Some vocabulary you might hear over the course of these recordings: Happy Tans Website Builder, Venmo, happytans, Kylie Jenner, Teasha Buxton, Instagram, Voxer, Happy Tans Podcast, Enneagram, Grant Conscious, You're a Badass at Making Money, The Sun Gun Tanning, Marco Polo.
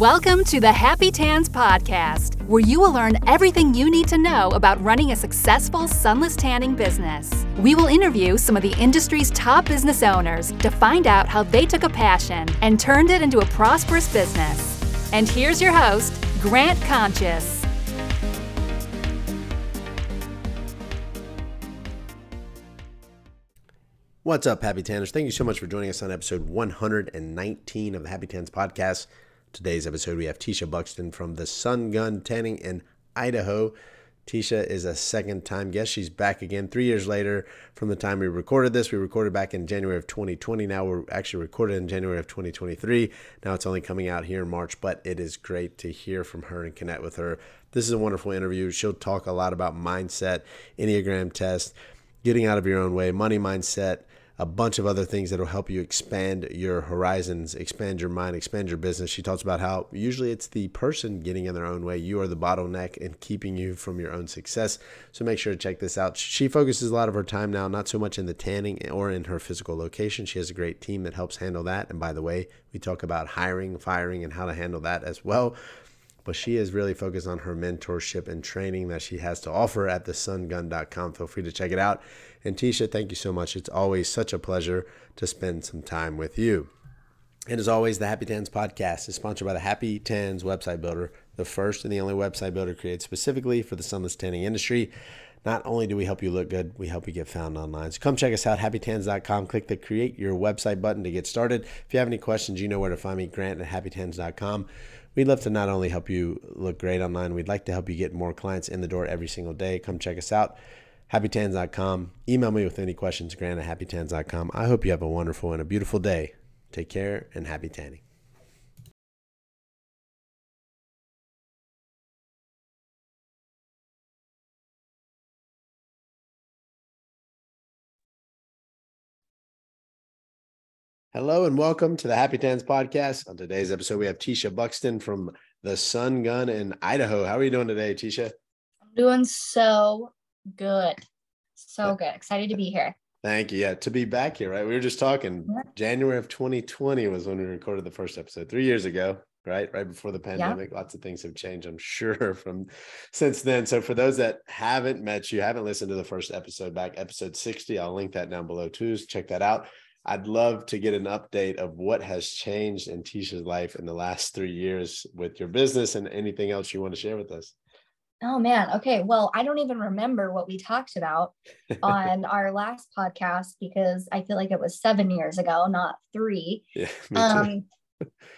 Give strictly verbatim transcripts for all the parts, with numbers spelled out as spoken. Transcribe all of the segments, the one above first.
Welcome to the Happy Tans Podcast, where you will learn everything you need to know about running a successful sunless tanning business. We will interview some of the industry's top business owners to find out how they took a passion and turned it into a prosperous business. And here's your host, Grant Conscious. What's up, Happy Tanners? Thank you so much for joining us on episode one hundred nineteen of the Happy Tans Podcast. Today's episode, we have Teasha Buxton from The Sun Gun Tanning in Idaho. Teasha is a second-time guest. She's back again three years later from the time we recorded this. We recorded back in January of twenty twenty. Now we're actually recorded in January of twenty twenty-three. Now it's only coming out here in March, but it is great to hear from her and connect with her. This is a wonderful interview. She'll talk a lot about mindset, Enneagram test, getting out of your own way, money mindset, a bunch of other things that will help you expand your horizons, expand your mind, expand your business. She talks about how usually it's the person getting in their own way. You are the bottleneck and keeping you from your own success. So make sure to check this out. She focuses a lot of her time now, not so much in the tanning or in her physical location. She has a great team that helps handle that. And by the way, we talk about hiring, firing, and how to handle that as well. But she is really focused on her mentorship and training that she has to offer at the sun gun dot com. Feel free to check it out. And Teasha, thank you so much. It's always such a pleasure to spend some time with you. And as always, the Happy Tans Podcast is sponsored by the Happy Tans Website Builder, the first and the only website builder created specifically for the sunless tanning industry. Not only do we help you look good, we help you get found online. So come check us out, happy tans dot com. Click the Create Your Website button to get started. If you have any questions, you know where to find me, Grant at happy tans dot com. We'd love to not only help you look great online, we'd like to help you get more clients in the door every single day. Come check us out, happy tans dot com. Email me with any questions, Grant at happy tans dot com. I hope you have a wonderful and a beautiful day. Take care and happy tanning. Hello and welcome to the Happy Tans Podcast. On today's episode, we have Teasha Buxton from The Sun Gun in Idaho. How are you doing today, Teasha? I'm doing so good. So good. Excited to be here. Thank you. Yeah, to be back here, right? We were just talking. Yeah. January of twenty twenty was when we recorded the first episode, three years ago, right? Right before the pandemic. Yeah. Lots of things have changed, I'm sure, from since then. So for those that haven't met you, haven't listened to the first episode back, episode sixty, I'll link that down below too. So check that out. I'd love to get an update of what has changed in Teasha's life in the last three years with your business and anything else you want to share with us. Oh, man. Okay. Well, I don't even remember what we talked about on our last podcast because I feel like it was seven years ago, not three. Yeah, um,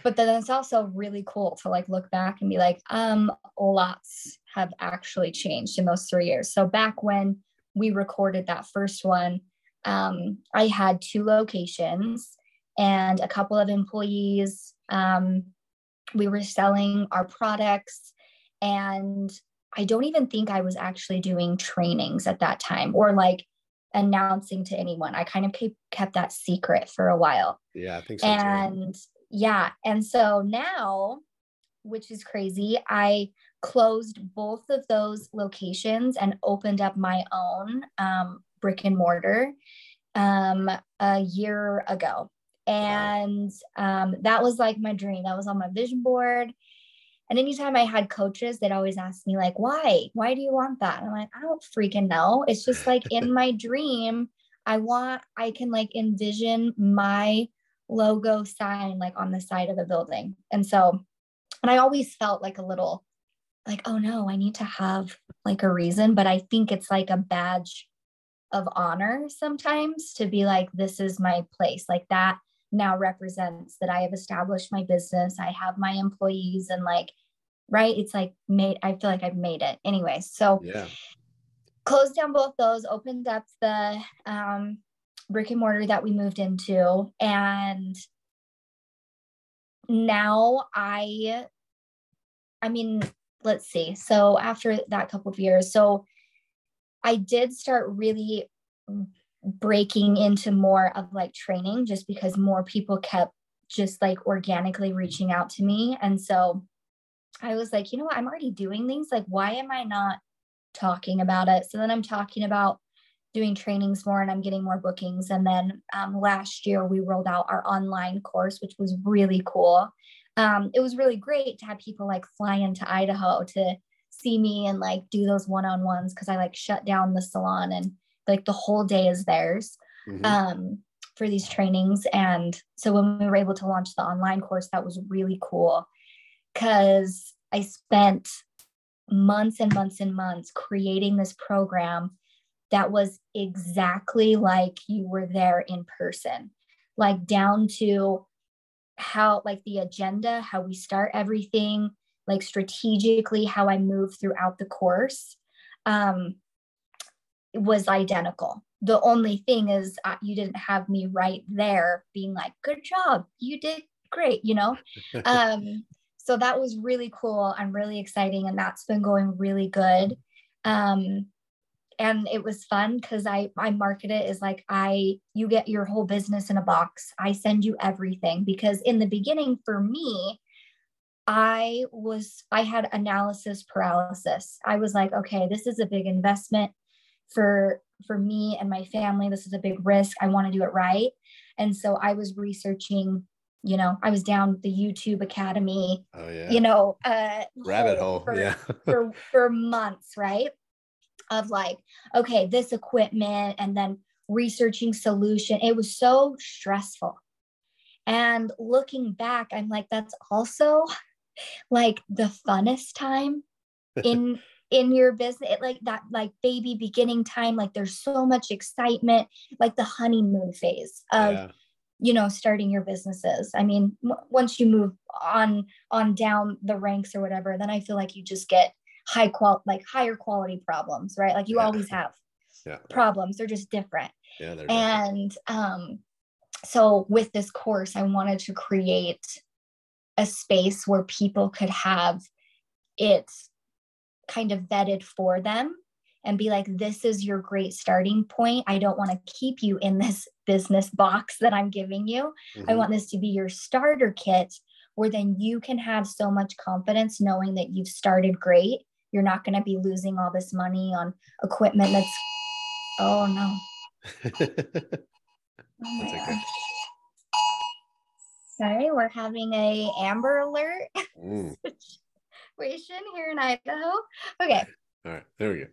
but then it's also really cool to like look back and be like, um, lots have actually changed in those three years. So back when we recorded that first one, Um, I had two locations and a couple of employees. Um, we were selling our products, and I don't even think I was actually doing trainings at that time or like announcing to anyone. I kind of kept, kept that secret for a while. Yeah, I think so. And too. yeah. And so now, which is crazy, I closed both of those locations and opened up my own, um, brick and mortar um, a year ago. And um, that was like my dream. That was on my vision board. And anytime I had coaches, they'd always ask me like, why, why do you want that? And I'm like, I don't freaking know. It's just like in my dream, I want, I can like envision my logo sign, like on the side of the building. And so, and I always felt like a little like, oh no, I need to have like a reason, but I think it's like a badge of honor sometimes to be like, this is my place. Like that now represents that I have established my business. I have my employees and like, right. It's like made, I feel like I've made it anyway. So yeah. Closed down both those, opened up the um, brick and mortar that we moved into. And now I, I mean, let's see. So after that couple of years, so I did start really breaking into more of like training just because more people kept just like organically reaching out to me. And so I was like, you know what, I'm already doing things. Like, why am I not talking about it? So then I'm talking about doing trainings more and I'm getting more bookings. And then um, last year we rolled out our online course, which was really cool. um, it was really great to have people like fly into Idaho to see me and like do those one-on-ones, because I like shut down the salon and like the whole day is theirs, mm-hmm. um, for these trainings. And so when we were able to launch the online course, that was really cool, because I spent months and months and months creating this program that was exactly like you were there in person, like down to how, like the agenda, how we start everything, like strategically, how I move throughout the course, um, was identical. The only thing is uh, you didn't have me right there being like, good job, you did great, you know? Um, so that was really cool and really exciting. And that's been going really good. Um, and it was fun because I, I market it as like, I, you get your whole business in a box. I send you everything, because in the beginning for me, I was, I had analysis paralysis. I was like, okay, this is a big investment for, for me and my family. This is a big risk. I want to do it right. And so I was researching, you know, I was down the YouTube Academy, oh, yeah. you know, uh, rabbit hole for, yeah. for, for months, right? Of like, okay, this equipment, and then researching solution. It was so stressful. And looking back, I'm like, that's also like the funnest time in, in your business. It, like that, like baby beginning time, like there's so much excitement, like the honeymoon phase of, yeah. you know, starting your businesses. I mean, w- once you move on, on down the ranks or whatever, then I feel like you just get high qual, like higher quality problems, right? Like you yeah. always have yeah. problems. They're just different. Yeah, they're and, different. um, so with this course, I wanted to create a space where people could have it kind of vetted for them and be like, this is your great starting point. I don't want to keep you in this business box that I'm giving you. Mm-hmm. I want this to be your starter kit, where then you can have so much confidence knowing that you've started great. You're not going to be losing all this money on equipment that's, oh no. Oh my gosh. Sorry, we're having a Amber Alert mm. situation here in Idaho. Okay. All right, there we go.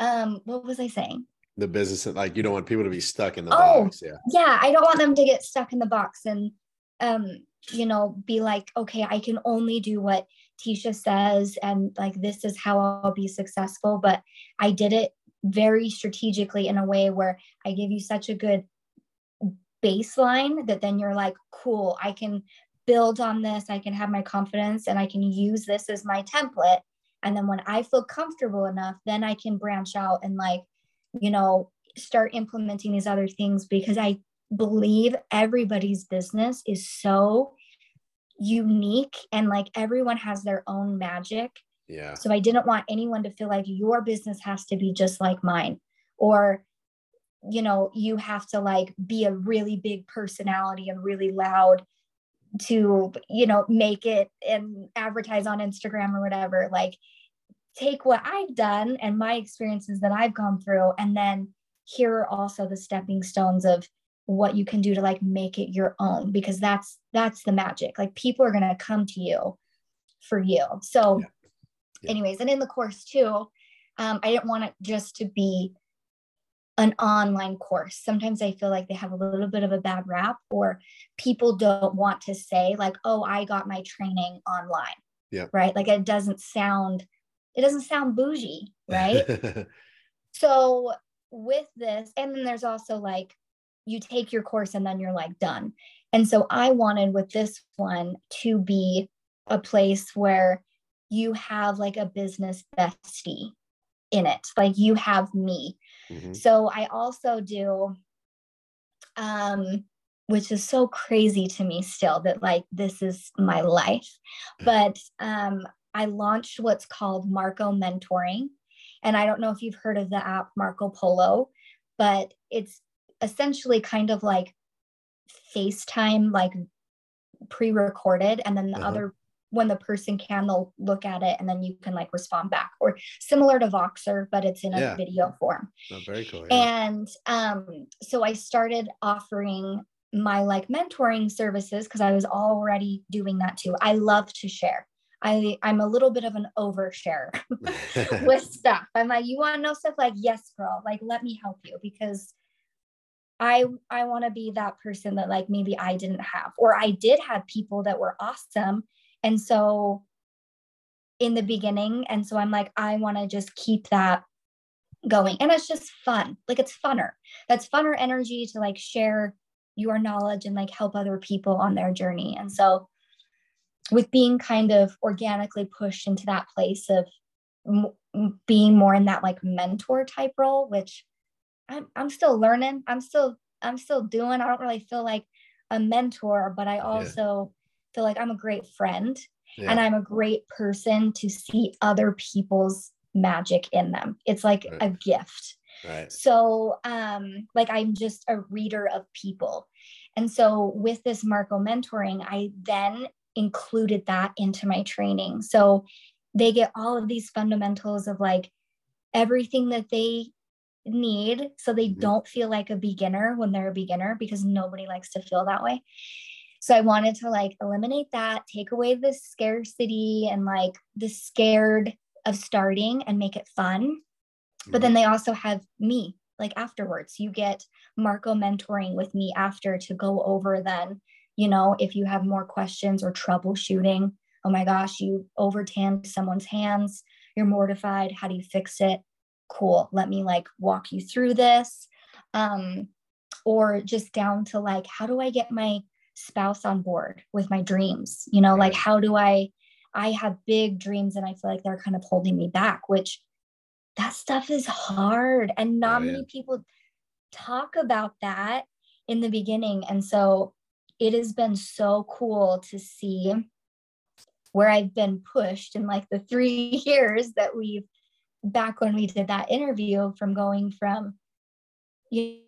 Um, what was I saying? The business, like you don't want people to be stuck in the oh, box. Yeah. Yeah, I don't want them to get stuck in the box and, um, you know, be like, okay, I can only do what Teasha says, and like this is how I'll be successful. But I did it very strategically in a way where I give you such a good baseline that then you're like, cool, I can build on this. I can have my confidence and I can use this as my template. And then when I feel comfortable enough, then I can branch out and like, you know, start implementing these other things, because I believe everybody's business is so unique and like everyone has their own magic. Yeah. So I didn't want anyone to feel like your business has to be just like mine, or, you know, you have to like be a really big personality and really loud to, you know, make it and advertise on Instagram or whatever. Like take what I've done and my experiences that I've gone through, and then here are also the stepping stones of what you can do to like make it your own, because that's, that's the magic. Like people are going to come to you for you. So yeah. Yeah. Anyways, and in the course too, um, I didn't want it just to be an online course. Sometimes I feel like they have a little bit of a bad rap, or people don't want to say like, oh, I got my training online. Yeah. Right. Like it doesn't sound, it doesn't sound bougie. Right. So with this, and then there's also like, you take your course and then you're like done. And so I wanted with this one to be a place where you have like a business bestie in it. Like you have me. Mm-hmm. So I also do, um, which is so crazy to me still that like, this is my life, but, um, I launched what's called Marco Mentoring. And I don't know if you've heard of the app Marco Polo, but it's essentially kind of like FaceTime, like pre-recorded. And then the uh-huh. other when the person can, they'll look at it and then you can like respond back, or similar to Voxer, but it's in a yeah. video form. Oh, very cool. Yeah. And um, so I started offering my like mentoring services, because I was already doing that too. I love to share. I, I'm a little bit of an oversharer with stuff. I'm like, you want to know stuff? Like, yes, girl, like, let me help you, because I, I want to be that person that like, maybe I didn't have, or I did have people that were awesome. And so in the beginning. And so I'm like, I want to just keep that going. And it's just fun. Like, it's funner. That's funner energy to like share your knowledge and like help other people on their journey. And so with being kind of organically pushed into that place of m- being more in that like mentor type role, which I'm, I'm still learning. I'm still, I'm still doing. I don't really feel like a mentor, but I also yeah. feel like I'm a great friend yeah. and I'm a great person to see other people's magic in them. It's like right. a gift. Right. So, um, like I'm just a reader of people. And so with this Marco mentoring, I then included that into my training. So they get all of these fundamentals of like everything that they need. So they mm-hmm. don't feel like a beginner when they're a beginner, because nobody likes to feel that way. So I wanted to like eliminate that, take away the scarcity and like the scared of starting, and make it fun. But then they also have me like afterwards. You get Marco mentoring with me after to go over then, you know, if you have more questions or troubleshooting. Oh my gosh, you over tanned someone's hands. You're mortified. How do you fix it? Cool. Let me like walk you through this. Um, or just down to like, how do I get my spouse on board with my dreams? You know, like how do I, I have big dreams and I feel like they're kind of holding me back, which that stuff is hard, and not oh, yeah. many people talk about that in the beginning. And so it has been so cool to see where I've been pushed in like the three years that we've back when we did that interview, from going from, you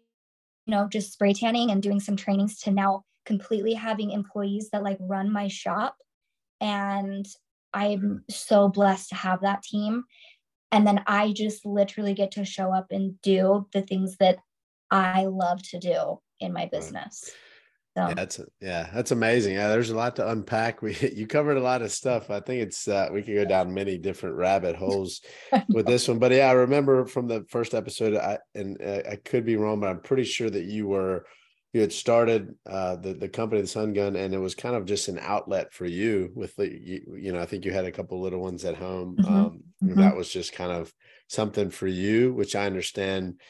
know, just spray tanning and doing some trainings to now completely having employees that like run my shop. And I'm so blessed to have that team. And then I just literally get to show up and do the things that I love to do in my business. So. Yeah, that's, yeah, that's amazing. Yeah, there's a lot to unpack. We you covered a lot of stuff. I think it's uh, we could go down many different rabbit holes with this one. But yeah, I remember from the first episode, I, and I could be wrong, but I'm pretty sure that you were you had started uh, the the company, the Sun Gun, and it was kind of just an outlet for you. With the you, you know, I think you had a couple little ones at home. Mm-hmm. Um, Mm-hmm. And that was just kind of something for you, which I understand,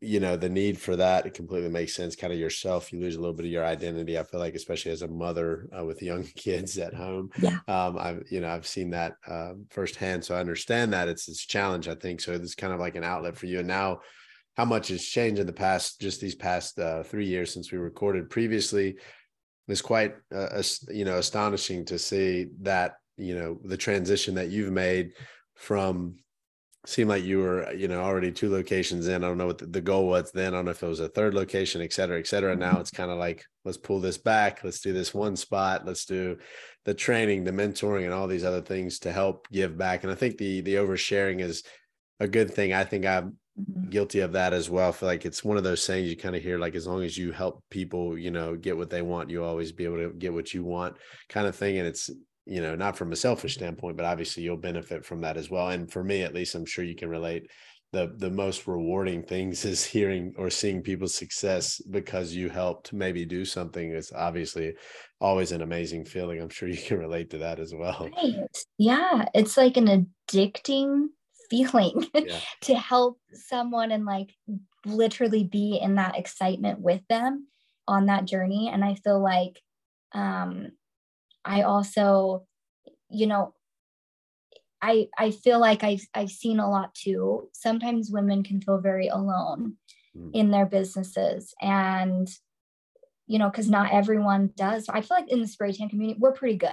you know, the need for that. It completely makes sense. Kind of yourself, you lose a little bit of your identity. I feel like, especially as a mother uh, with young kids at home, yeah. um, I've, you know, I've seen that uh, firsthand. So I understand that it's this challenge, I think. So it's kind of like an outlet for you. And now how much has changed in the past, just these past uh, three years since we recorded previously, is quite, uh, as, you know, astonishing to see that, you know, the transition that you've made from seemed like you were, you know, already two locations in. I don't know what the, the goal was then. I don't know if it was a third location, et cetera, et cetera. Now it's kind of like, let's pull this back. Let's do this one spot. Let's do the training, the mentoring, and all these other things to help give back. And I think the, the oversharing is a good thing. I think I'm guilty of that as well. I feel like it's one of those things you kind of hear, like, as long as you help people, you know, get what they want, you always be able to get what you want, kind of thing. And it's, you know, not from a selfish standpoint, but obviously you'll benefit from that as well. And for me, at least, I'm sure you can relate. The, the most rewarding things is hearing or seeing people's success because you helped maybe do something. It's obviously always an amazing feeling. I'm sure you can relate to that as well. Right. Yeah. It's like an addicting feeling yeah. to help someone and like literally be in that excitement with them on that journey. And I feel like, um, I also, you know, I I feel like I've I've seen a lot too. Sometimes women can feel very alone mm. in their businesses, and you know, because not everyone does. I feel like in the spray tan community, we're pretty good.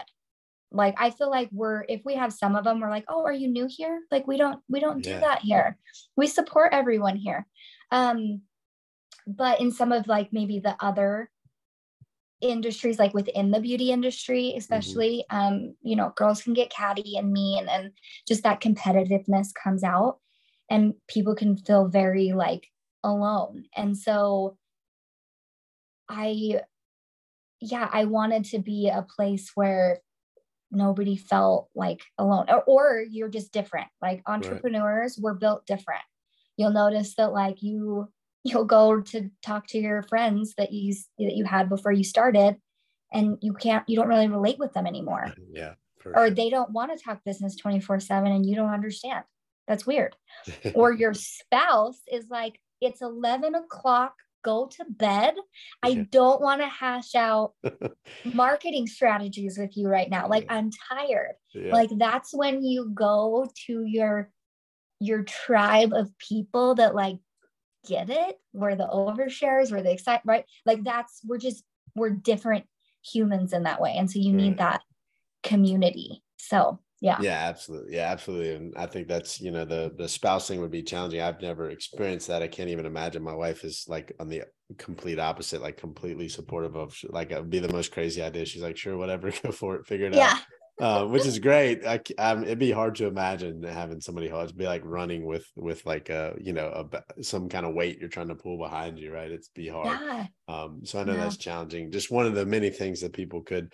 Like I feel like we're if we have some of them, we're like, oh, are you new here? Like we don't we don't yeah. do that here. We support everyone here. Um, but in some of like maybe the other industries, like within the beauty industry, especially, mm-hmm. um, you know, girls can get catty and mean, and just that competitiveness comes out, and people can feel very like alone. And so I yeah, I wanted to be a place where nobody felt like alone, or, or you're just different. Like entrepreneurs, right. We're built different. You'll notice that like you, you'll go to talk to your friends that you, that you had before you started, and you can't, you don't really relate with them anymore. Yeah. Perfect. Or they don't want to talk business twenty-four seven and you don't understand. That's weird. Or your spouse is like, it's eleven o'clock, go to bed. I yeah. don't want to hash out marketing strategies with you right now. Like yeah. I'm tired. Yeah. Like that's when you go to your, your tribe of people that like get it. We're the overshares, we're the excited, right? Like that's, we're just, we're different humans in that way. And so you mm. need that community. So yeah. Yeah, absolutely. Yeah, absolutely. And I think that's, you know, the, the spouse thing would be challenging. I've never experienced that. I can't even imagine. My wife is like on the complete opposite, like completely supportive of, like it would be the most crazy idea. She's like, sure, whatever, go for it, figure it yeah. out, uh, which is great. I, I'm, it'd be hard to imagine having somebody who would be like running with, with like, a, you know, a, some kind of weight you're trying to pull behind you, right? It's be hard. Yeah. Um, so I know yeah. that's challenging. Just one of the many things that people could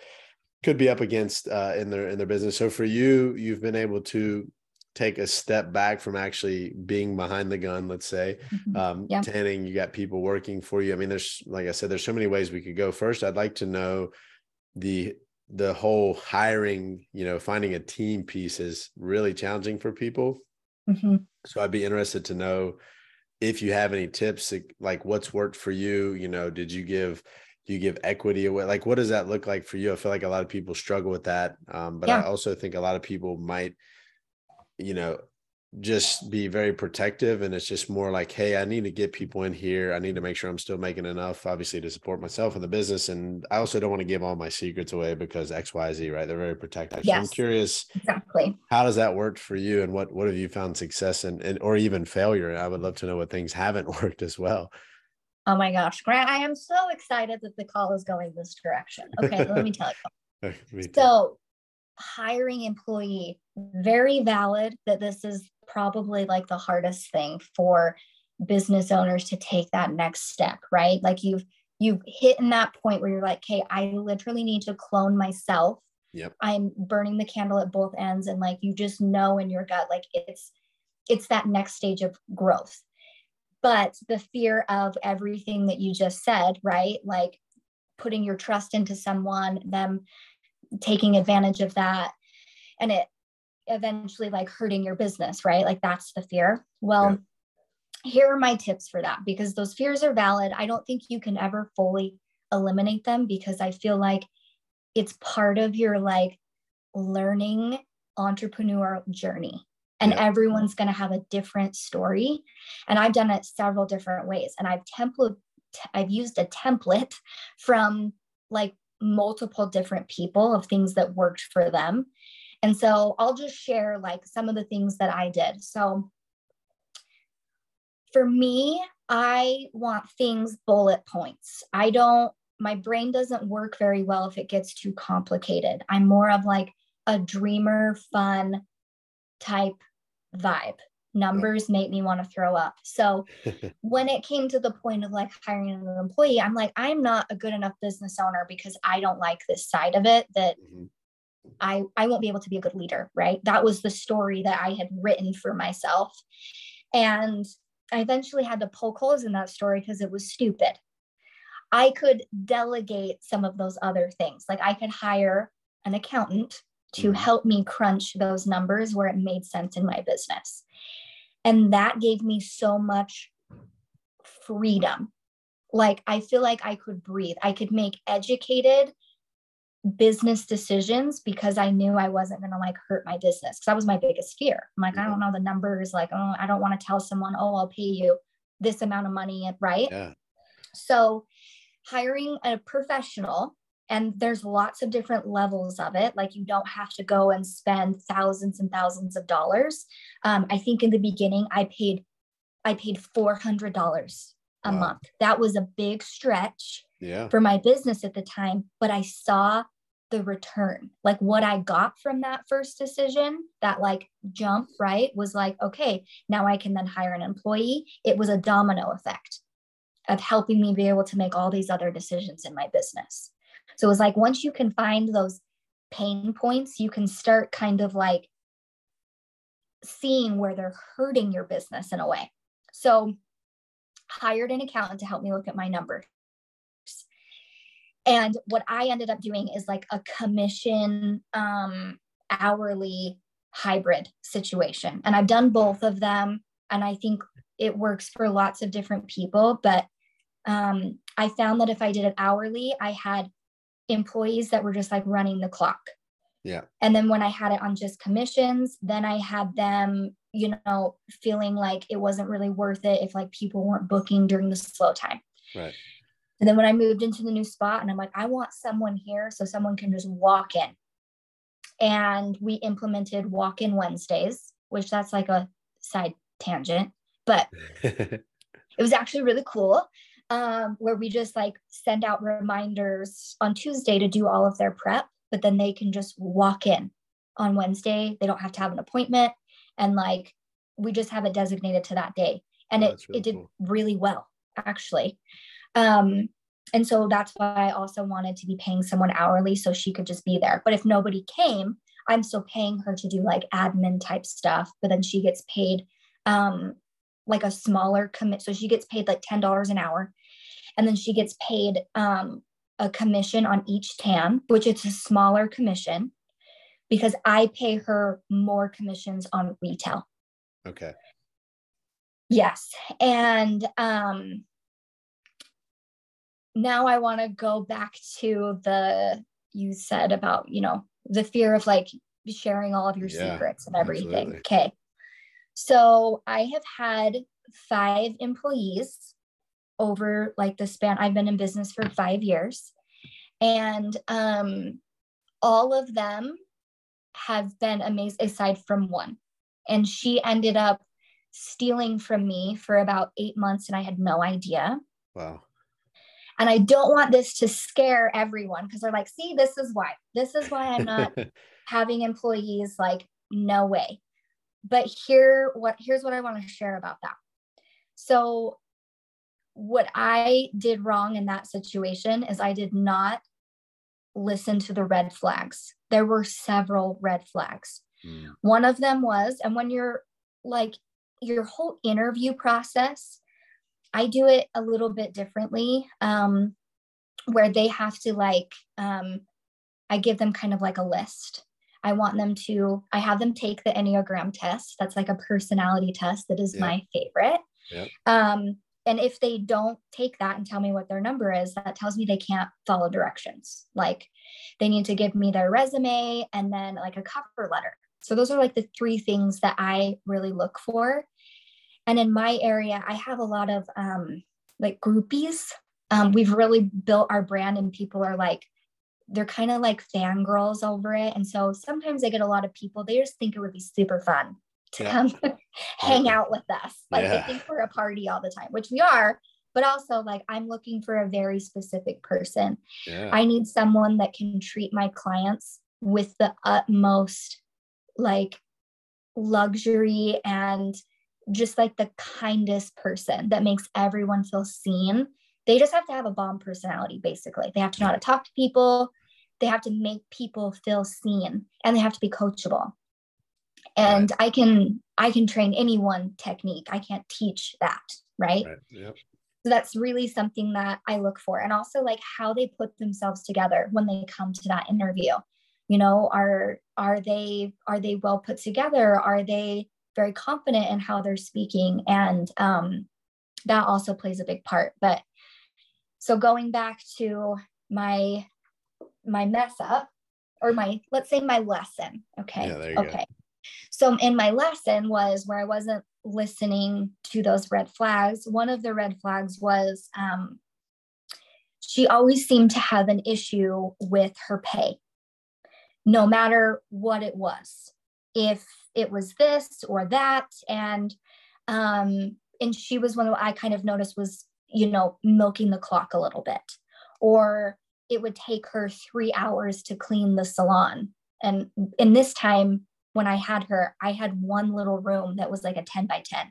could be up against uh, in their in their business. So for you, you've been able to take a step back from actually being behind the gun, let's say, mm-hmm. um, yeah. tanning, you got people working for you. I mean, there's, like I said, there's so many ways we could go. First, I'd like to know the the whole hiring, you know, finding a team piece is really challenging for people. Mm-hmm. So I'd be interested to know if you have any tips, like what's worked for you, you know, did you give you give equity away? Like, what does that look like for you? I feel like a lot of people struggle with that. Um, but yeah. I also think a lot of people might, you know, just be very protective. And it's just more like, hey, I need to get people in here. I need to make sure I'm still making enough, obviously, to support myself and the business. And I also don't want to give all my secrets away because X, Y, Z, right? They're very protective. Yes. So I'm curious, exactly. How does that work for you? And what, what have you found success in, in, or even failure? I would love to know what things haven't worked as well. Oh my gosh, Grant, I am so excited that the call is going this direction. Okay, let me tell you. me so hiring employee, very valid that this is probably like the hardest thing for business owners to take that next step, right? Like you've you've hit in that point where you're like, hey, I literally need to clone myself. Yep. I'm burning the candle at both ends. And like, you just know in your gut, like it's it's that next stage of growth. But the fear of everything that you just said, right? Like putting your trust into someone, them taking advantage of that, and it eventually like hurting your business, right? Like that's the fear. Well, yeah. Here are my tips for that, because those fears are valid. I don't think you can ever fully eliminate them, because I feel like it's part of your like learning entrepreneurial journey. And yeah. everyone's going to have a different story. And I've done it several different ways. And I've template, I've used a template from like multiple different people of things that worked for them. And so I'll just share like some of the things that I did. So for me, I want things bullet points. I don't, my brain doesn't work very well if it gets too complicated. I'm more of like a dreamer, fun type vibe. Numbers make me want to throw up. So when it came to the point of like hiring an employee, I'm like, I'm not a good enough business owner because I don't like this side of it, that mm-hmm. I, I won't be able to be a good leader, right? That was the story that I had written for myself. And I eventually had to poke holes in that story because it was stupid. I could delegate some of those other things. Like I could hire an accountant to help me crunch those numbers where it made sense in my business. And that gave me so much freedom. Like, I feel like I could breathe. I could make educated business decisions because I knew I wasn't going to like hurt my business. Because that was my biggest fear. I'm like, yeah. I don't know the numbers. Like, oh, I don't want to tell someone, oh, I'll pay you this amount of money. Right. Yeah. So hiring a professional. And there's lots of different levels of it. Like you don't have to go and spend thousands and thousands of dollars. Um, I think in the beginning I paid, I paid four hundred dollars a wow. month. That was a big stretch yeah. for my business at the time, but I saw the return. Like what I got from that first decision, that like jump, right, was like, okay, now I can then hire an employee. It was a domino effect of helping me be able to make all these other decisions in my business. So it was like, once you can find those pain points, you can start kind of like seeing where they're hurting your business in a way. So hired an accountant to help me look at my numbers. And what I ended up doing is like a commission um, hourly hybrid situation. And I've done both of them. And I think it works for lots of different people. But um, I found that if I did it hourly, I had employees that were just like running the clock. Yeah. And then when I had it on just commissions, then I had them, you know, feeling like it wasn't really worth it if like people weren't booking during the slow time. Right. And then when I moved into the new spot and I'm like, I want someone here so someone can just walk in. And we implemented walk-in Wednesdays, which that's like a side tangent, but it was actually really cool, um, where we just like send out reminders on Tuesday to do all of their prep, but then they can just walk in on Wednesday. They don't have to have an appointment. And like, we just have it designated to that day. And oh, it, really it did cool. really well, actually. Um, and so that's why I also wanted to be paying someone hourly so she could just be there. But if nobody came, I'm still paying her to do like admin type stuff, but then she gets paid, um, like a smaller commit. So she gets paid like ten dollars an hour, and then she gets paid, um, a commission on each tan, which it's a smaller commission because I pay her more commissions on retail. Okay. Yes. And, um, now I want to go back to the, you said about, you know, the fear of like sharing all of your yeah, secrets and everything. Absolutely. Okay. So I have had five employees over like the span. I've been in business for five years and um, all of them have been amazing aside from one. And she ended up stealing from me for about eight months and I had no idea. Wow. And I don't want this to scare everyone because they're like, see, this is why. This is why I'm not having employees, like, no way. But here, what here's what I want to share about that. So what I did wrong in that situation is I did not listen to the red flags. There were several red flags. Mm. One of them was, and when you're like, your whole interview process, I do it a little bit differently, um, where they have to like, um, I give them kind of like a list. I want them to, I have them take the Enneagram test. That's like a personality test that is yeah. my favorite. Yeah. Um, and if they don't take that and tell me what their number is, that tells me they can't follow directions. Like they need to give me their resume and then like a cover letter. So those are like the three things that I really look for. And in my area, I have a lot of um, like groupies. Um, we've really built our brand and people are like, they're kind of like fangirls over it. And so sometimes I get a lot of people, they just think it would be super fun to yeah. come hang out with us. Like yeah. they think we're a party all the time, which we are, but also like I'm looking for a very specific person. Yeah. I need someone that can treat my clients with the utmost like luxury and just like the kindest person that makes everyone feel seen. They just have to have a bomb personality, basically. They have to know how to talk to people. They have to make people feel seen and they have to be coachable. And right. I can, I can train any one technique. I can't teach that. Right. right. Yep. So that's really something that I look for. And also like how they put themselves together when they come to that interview, you know, are, are they, are they well put together? Are they very confident in how they're speaking? And um, that also plays a big part. But so going back to my, my mess up or my, let's say my lesson. Okay. Yeah, there you okay. go. So in my lesson was where I wasn't listening to those red flags. One of the red flags was um, she always seemed to have an issue with her pay, no matter what it was. If it was this or that. And, um, and she was one that I kind of noticed was, you know, milking the clock a little bit, or it would take her three hours to clean the salon. And in this time when I had her, I had one little room that was like a ten by ten.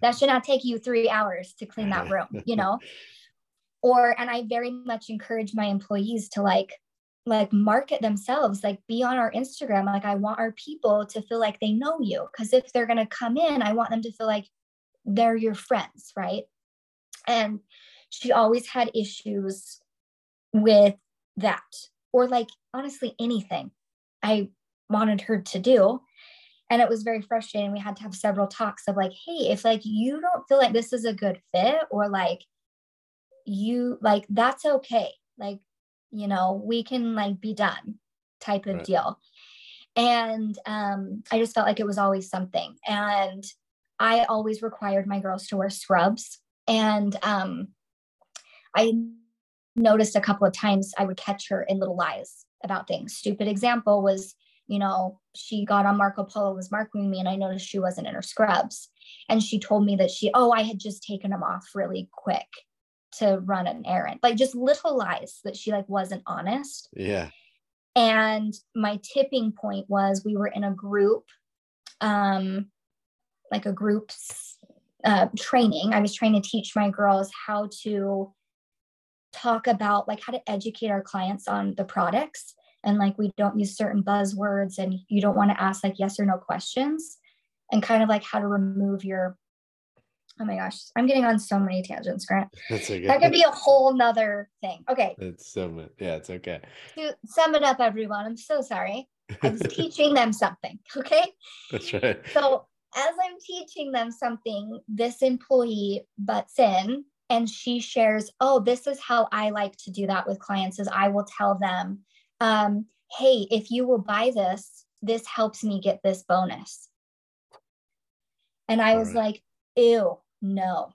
That should not take you three hours to clean that room, you know? Or, and I very much encourage my employees to like, like market themselves, like be on our Instagram. Like I want our people to feel like they know you. Cause if they're going to come in, I want them to feel like they're your friends. Right. And she always had issues with that, or like, honestly, anything I wanted her to do. And it was very frustrating. We had to have several talks of like, hey, if like, you don't feel like this is a good fit, or like you, like, that's okay. Like, you know, we can like be done type of right. deal. And um, I just felt like it was always something. And I always required my girls to wear scrubs. And um, I noticed a couple of times I would catch her in little lies about things. Stupid example was, you know, she got on Marco Polo, was marking me, and I noticed she wasn't in her scrubs. And she told me that she, oh, I had just taken them off really quick to run an errand, like just little lies that she like wasn't honest. Yeah. And my tipping point was we were in a group, um, like a group's uh, training. I was trying to teach my girls how to talk about like how to educate our clients on the products. And like, we don't use certain buzzwords, and you don't want to ask like yes or no questions, and kind of like how to remove your, oh my gosh, I'm getting on so many tangents, Grant. That's okay. That could be a whole nother thing. Okay. That's so much. Yeah, it's okay. To sum it up, everyone, I'm so sorry. I was teaching them something. Okay. That's right. So as I'm teaching them something, this employee butts in and she shares, oh, this is how I like to do that with clients, is I will tell them, um, hey, if you will buy this, this helps me get this bonus. And I All was right. like, ew, no,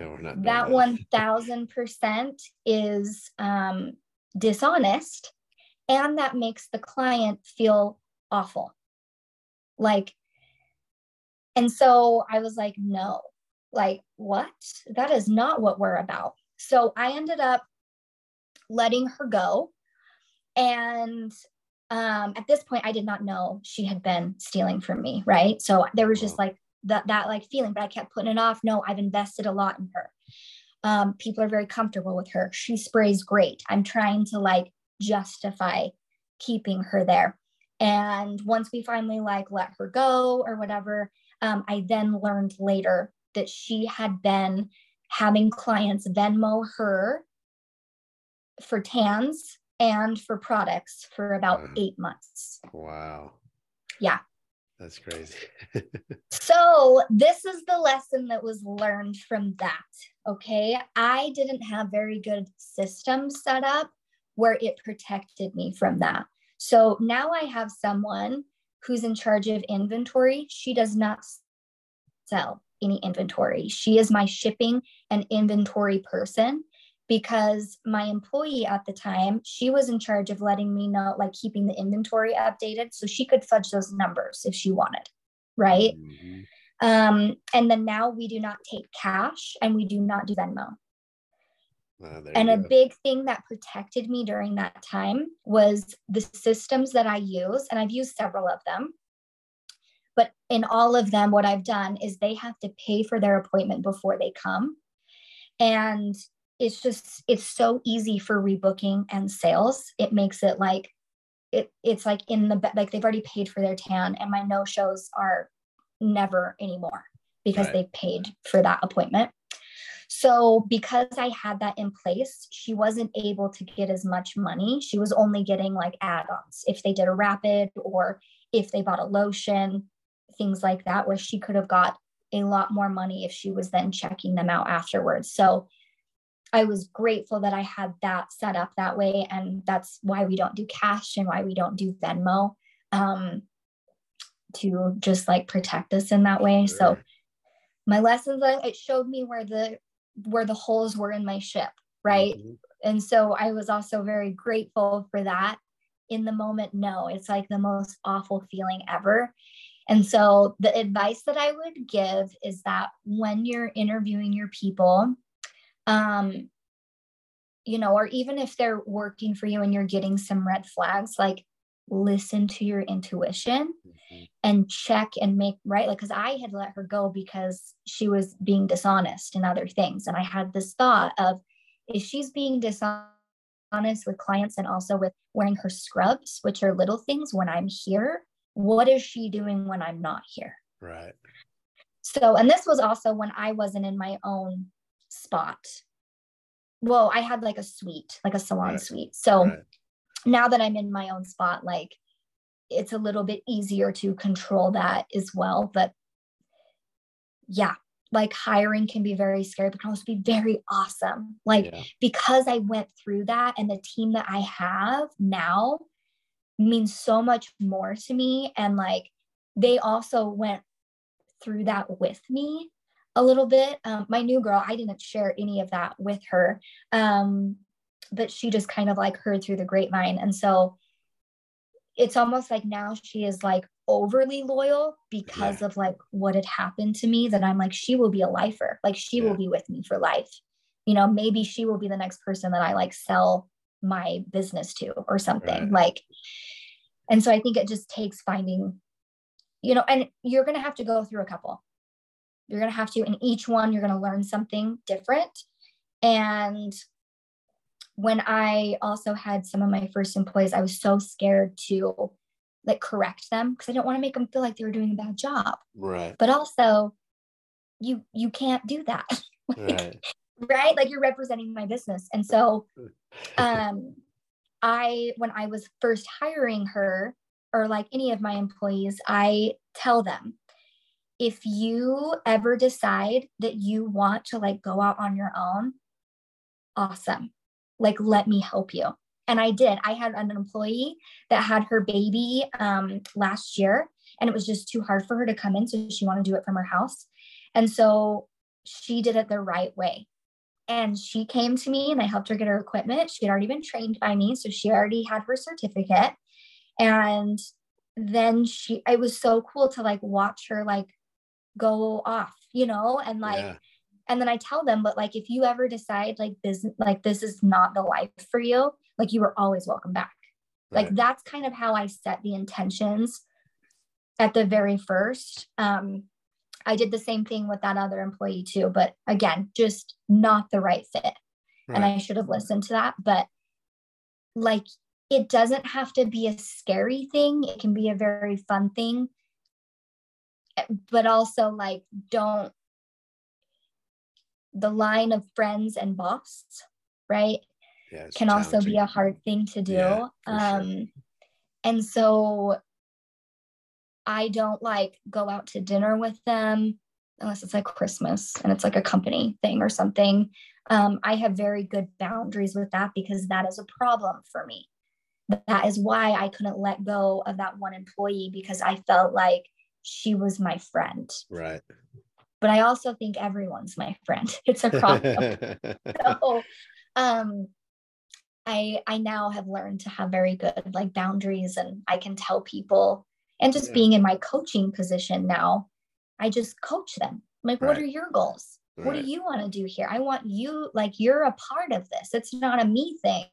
yeah, we're not that one thousand percent is um, dishonest. And that makes the client feel awful. Like, and so I was like, no, like what? That is not what we're about. So I ended up letting her go. And um, at this point, I did not know she had been stealing from me. Right. So there was just like that, that like feeling, but I kept putting it off. No, I've invested a lot in her. Um, people are very comfortable with her. She sprays great. I'm trying to like justify keeping her there. And once we finally like let her go or whatever, um, I then learned later that she had been having clients Venmo her for tans and for products for about wow. eight months. Wow. Yeah. That's crazy. So this is the lesson that was learned from that. Okay. I didn't have very good systems set up where it protected me from that. So now I have someone who's in charge of inventory. She does not sell any inventory. She is my shipping and inventory person, because my employee at the time, she was in charge of letting me know, like keeping the inventory updated. So she could fudge those numbers if she wanted. Right. Mm-hmm. Um, and then now we do not take cash and we do not do Venmo. Uh, and a go. big thing that protected me during that time was the systems that I use. And I've used several of them, but in all of them, what I've done is they have to pay for their appointment before they come. And it's just, it's so easy for rebooking and sales. It makes it like, it it's like in the, like they've already paid for their tan, and my no shows are never anymore because right. they paid for that appointment. So because I had that in place, she wasn't able to get as much money. She was only getting like add-ons if they did a rapid or if they bought a lotion, things like that, where she could have got a lot more money if she was then checking them out afterwards. So I was grateful that I had that set up that way. And that's why we don't do cash and why we don't do Venmo, um, to just like protect us in that way. Sure. So my lessons, it showed me where the, where the holes were in my ship. Right. Mm-hmm. And so I was also very grateful for that in the moment. No, it's like the most awful feeling ever. And so the advice that I would give is that when you're interviewing your people, Um, you know, or even if they're working for you and you're getting some red flags, like listen to your intuition mm-hmm. and check and make right. Like, cause I had let her go because she was being dishonest in other things. And I had this thought of, is she's being dishonest with clients and also with wearing her scrubs, which are little things when I'm here. What is she doing when I'm not here? Right. So, and this was also when I wasn't in my own spot. Well, I had like a suite, like a salon right. suite. So right. now that I'm in my own spot, like it's a little bit easier to control that as well. But yeah, like hiring can be very scary, but can also be very awesome. Like yeah. because I went through that, and the team that I have now means so much more to me. And like, they also went through that with me a little bit. Um, my new girl, I didn't share any of that with her. Um, but she just kind of like heard through the grapevine. And so it's almost like now she is like overly loyal because yeah. of like what had happened to me, that I'm like, she will be a lifer. Like she yeah. will be with me for life. You know, maybe she will be the next person that I like sell my business to or something right. like. And so I think it just takes finding, you know, and you're going to have to go through a couple. You're going to have to, in each one, you're going to learn something different. And when I also had some of my first employees, I was so scared to like correct them because I didn't want to make them feel like they were doing a bad job. Right. But also you, you can't do that. like, right. right. Like you're representing my business. And so, um, I, when I was first hiring her, or like any of my employees, I tell them, if you ever decide that you want to like go out on your own, awesome. Like, let me help you. And I did. I had an employee that had her baby um, last year, and it was just too hard for her to come in. So she wanted to do it from her house. And so she did it the right way. And she came to me and I helped her get her equipment. She had already been trained by me. So she already had her certificate. And then she, it was so cool to like watch her like go off, you know, and like, yeah. and then I tell them, but like, if you ever decide like business, like this is not the life for you, like you are always welcome back. Right. Like that's kind of how I set the intentions at the very first. Um, I did the same thing with that other employee too, but again, just not the right fit. Right. And I should have listened to that, but like, it doesn't have to be a scary thing. It can be a very fun thing, but also like, don't the line of friends and boss, right? Yeah, can also be a hard thing to do. Yeah, um, sure. And so I don't like go out to dinner with them unless it's like Christmas and it's like a company thing or something. Um, I have very good boundaries with that because that is a problem for me. That is why I couldn't let go of that one employee, because I felt like she was my friend. Right. But I also think everyone's my friend. It's a problem. so um, I I now have learned to have very good like boundaries, and I can tell people, and just yeah. being in my coaching position now, I just coach them. I'm like, right. what are your goals? Right. What do you want to do here? I want you, like, you're a part of this. It's not a me thing.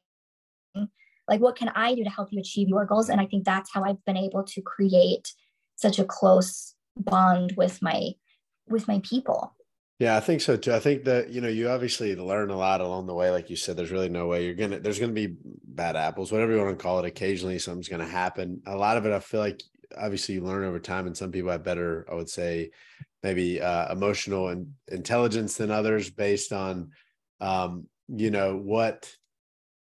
Like, what can I do to help you achieve your goals? And I think that's how I've been able to create such a close bond with my, with my people. Yeah, I think so too. I think that, you know, you obviously learn a lot along the way. Like you said, there's really no way you're going to, there's going to be bad apples, whatever you want to call it. Occasionally something's going to happen. A lot of it, I feel like, obviously you learn over time, and some people have better, I would say, maybe uh, emotional and intelligence than others based on, um, you know, what,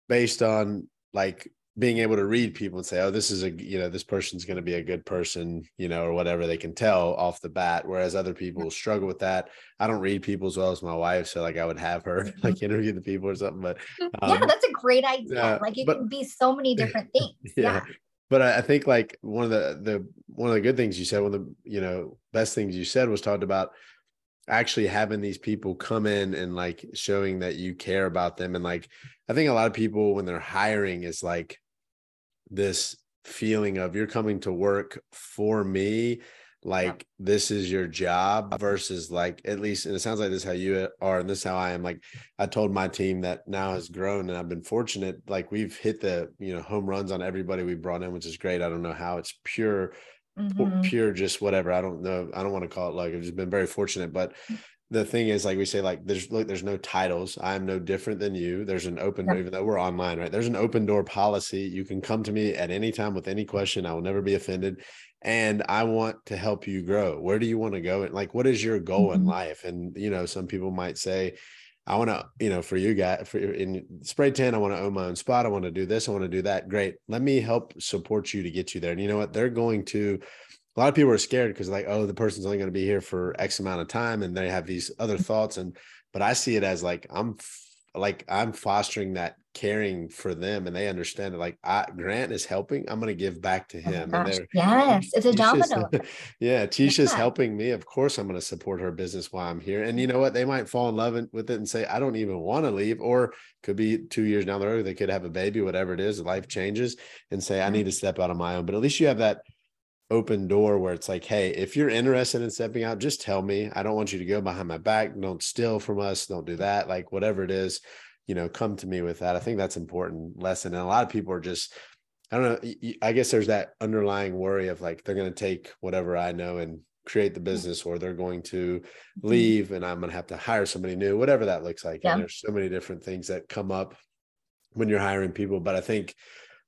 based on, like being able to read people and say, oh, this is a, you know, this person's going to be a good person, you know, or whatever, they can tell off the bat. Whereas other people struggle with that. I don't read people as well as my wife. So like I would have her like interview the people or something, but um, yeah, that's a great idea. Uh, like it but, can be so many different things. Yeah. yeah. But I think like one of the, the, one of the good things you said, one of the, you know, best things you said was talked about actually having these people come in and like showing that you care about them. And like, I think a lot of people when they're hiring is like this feeling of you're coming to work for me, like yeah. this is your job versus like, at least, and it sounds like this is how you are and this is how I am. Like I told my team that now has grown and I've been fortunate. Like we've hit the, you know, home runs on everybody we brought in, which is great. I don't know how it's pure, mm-hmm. pure, just whatever. I don't know. I don't want to call it luck. I've just been very fortunate, but the thing is, like we say, like there's look, there's no titles. I'm no different than you. There's an open door, even though we're online, right? There's an open door policy. You can come to me at any time with any question. I will never be offended. And I want to help you grow. Where do you want to go? And like, what is your goal mm-hmm. in life? And, you know, some people might say, I want to, you know, for you guys for in spray tan, I want to own my own spot. I want to do this. I want to do that. Great. Let me help support you to get you there. And you know what? They're going to, a lot of people are scared because like, oh, the person's only going to be here for X amount of time. And they have these other thoughts. And, but I see it as like, I'm like, I'm fostering that caring for them, and they understand that like I, Grant is helping, I'm going to give back to him. Oh, and yes, it's a domino. Yeah, Teasha's yeah. helping me. Of course, I'm going to support her business while I'm here. And you know what? They might fall in love with it and say, I don't even want to leave. Or could be two years down the road, they could have a baby, whatever it is, life changes, and say, I need to step out on my own. But at least you have that open door where it's like, hey, if you're interested in stepping out, just tell me. I don't want you to go behind my back. Don't steal from us. Don't do that. Like whatever it is, you know, come to me with that. I think that's an important lesson. And a lot of people are just, I don't know, I guess there's that underlying worry of like, they're going to take whatever I know and create the business, or they're going to leave and I'm going to have to hire somebody new, whatever that looks like. Yeah. And there's so many different things that come up when you're hiring people. But I think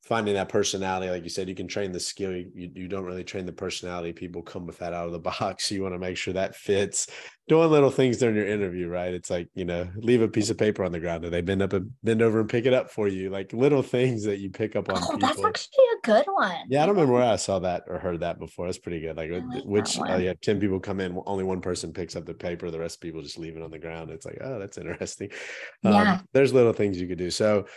finding that personality, like you said, you can train the skill. You, you don't really train the personality. People come with that out of the box. You want to make sure that fits. Doing little things during your interview, right? It's like, you know, leave a piece of paper on the ground that they bend up and bend over and pick it up for you. Like little things that you pick up on. Oh, people. That's actually a good one. Yeah, I don't remember where I saw that or heard that before. That's pretty good. Like, like which uh, you have ten people come in, only one person picks up the paper. The rest of people just leave it on the ground. It's like, oh, that's interesting. Um, yeah. There's little things you could do. So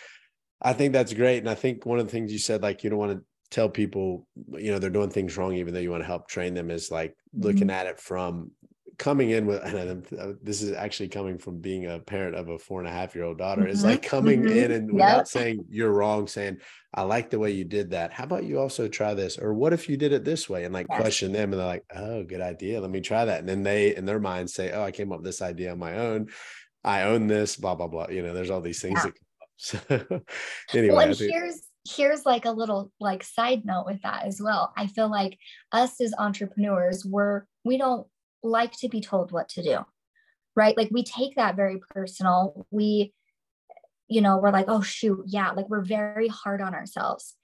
I think that's great. And I think one of the things you said, like, you don't want to tell people, you know, they're doing things wrong, even though you want to help train them, is like mm-hmm. looking at it from coming in with, and this is actually coming from being a parent of a four and a half year old daughter. Mm-hmm. It's like coming mm-hmm. in and without yep. saying you're wrong, saying, I like the way you did that. How about you also try this? Or what if you did it this way? And like yes. question them, and they're like, oh, good idea. Let me try that. And then they, in their mind say, oh, I came up with this idea on my own. I own this, blah, blah, blah. You know, there's all these things yeah. that So anyway, well, and think- here's here's like a little like side note with that as well. I feel like us as entrepreneurs, we're we don't like to be told what to do, right? Like we take that very personal. We, you know, we're like, oh shoot, yeah, like we're very hard on ourselves.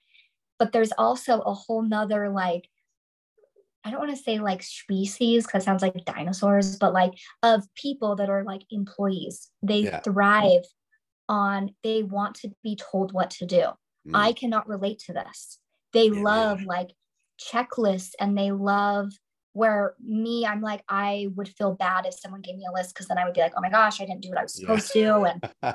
But there's also a whole nother like, I don't want to say like species because it sounds like dinosaurs, but like of people that are like employees. They yeah. thrive. on they want to be told what to do. Mm. I cannot relate to this. They yeah, love yeah. like checklists, and they love where me, I'm like, I would feel bad if someone gave me a list, because then I would be like, oh my gosh, I didn't do what I was supposed yeah. to,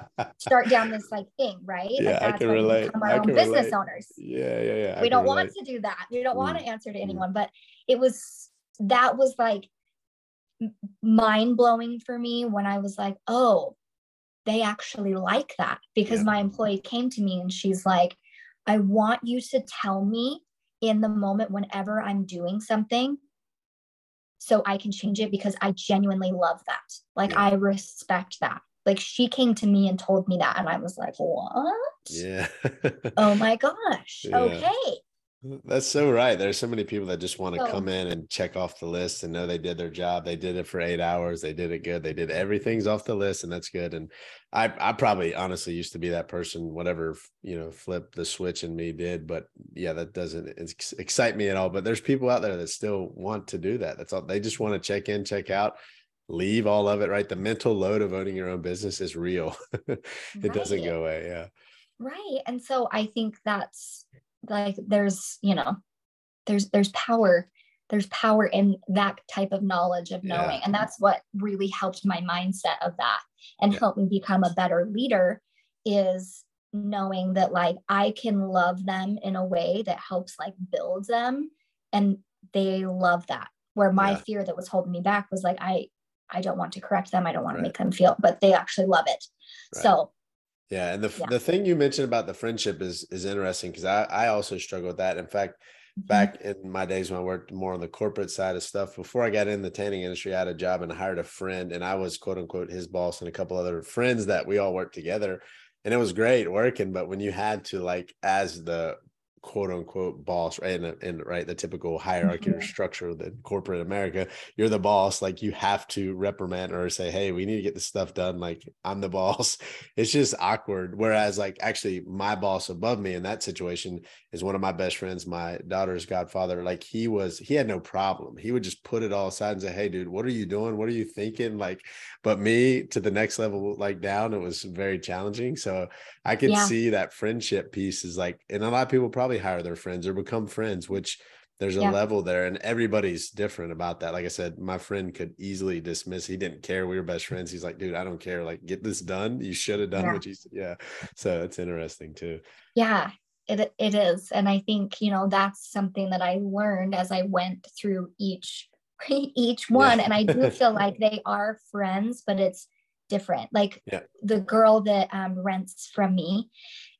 and start down this like thing, right? Yeah, like, that's I can relate. We become our I own business relate. Owners. Yeah, yeah, yeah. I we don't relate. Want to do that. We don't mm. want to answer to anyone. Mm. But it was, that was like mind blowing for me when I was like, oh, they actually like that, because yeah. my employee came to me and she's like, I want you to tell me in the moment whenever I'm doing something so I can change it, because I genuinely love that. Like yeah. I respect that. Like she came to me and told me that, and I was like, what? Yeah. Oh my gosh. Yeah. Okay. That's so right. There's so many people that just want to oh. come in and check off the list and know they did their job. They did it for eight hours. They did it good. They did everything's off the list, and that's good. And I, I probably honestly used to be that person, whatever, you know, flip the switch in me did, but yeah, that doesn't excite me at all. But there's people out there that still want to do that. That's all. They just want to check in, check out, leave all of it, right? The mental load of owning your own business is real. It right. doesn't go away. Yeah. Right. And so I think that's, like there's, you know, there's, there's power, there's power in that type of knowledge of knowing. Yeah. And that's what really helped my mindset of that and yeah. helped me become a better leader, is knowing that like, I can love them in a way that helps like build them. And they love that, where my yeah. fear that was holding me back was like, I, I don't want to correct them. I don't want right. to make them feel, but they actually love it. Right. So yeah. And the yeah. the thing you mentioned about the friendship is, is interesting, because I, I also struggle with that. In fact, mm-hmm. back in my days when I worked more on the corporate side of stuff, before I got in the tanning industry, I had a job and hired a friend, and I was quote unquote his boss and a couple other friends that we all worked together. And it was great working. But when you had to, like, as the quote unquote boss, right? And, and right, the typical hierarchy mm-hmm. or structure that corporate America, you're the boss, like you have to reprimand or say, hey, we need to get this stuff done. Like I'm the boss. It's just awkward. Whereas like actually my boss above me in that situation is one of my best friends, my daughter's godfather. Like he was, he had no problem. He would just put it all aside and say, hey dude, what are you doing? What are you thinking? Like, but me to the next level, like down, it was very challenging. So I could yeah. see that friendship piece is like, and a lot of people probably hire their friends or become friends, which there's a yeah. level there, and everybody's different about that. Like I said, my friend could easily dismiss, he didn't care, we were best friends, he's like, dude, I don't care, like get this done, you should have done yeah. what you said. Yeah, so it's interesting too. Yeah, it it is. And I think, you know, that's something that I learned as I went through each each one yeah. and I do feel like they are friends, but it's different. Like yeah. the girl that um, rents from me,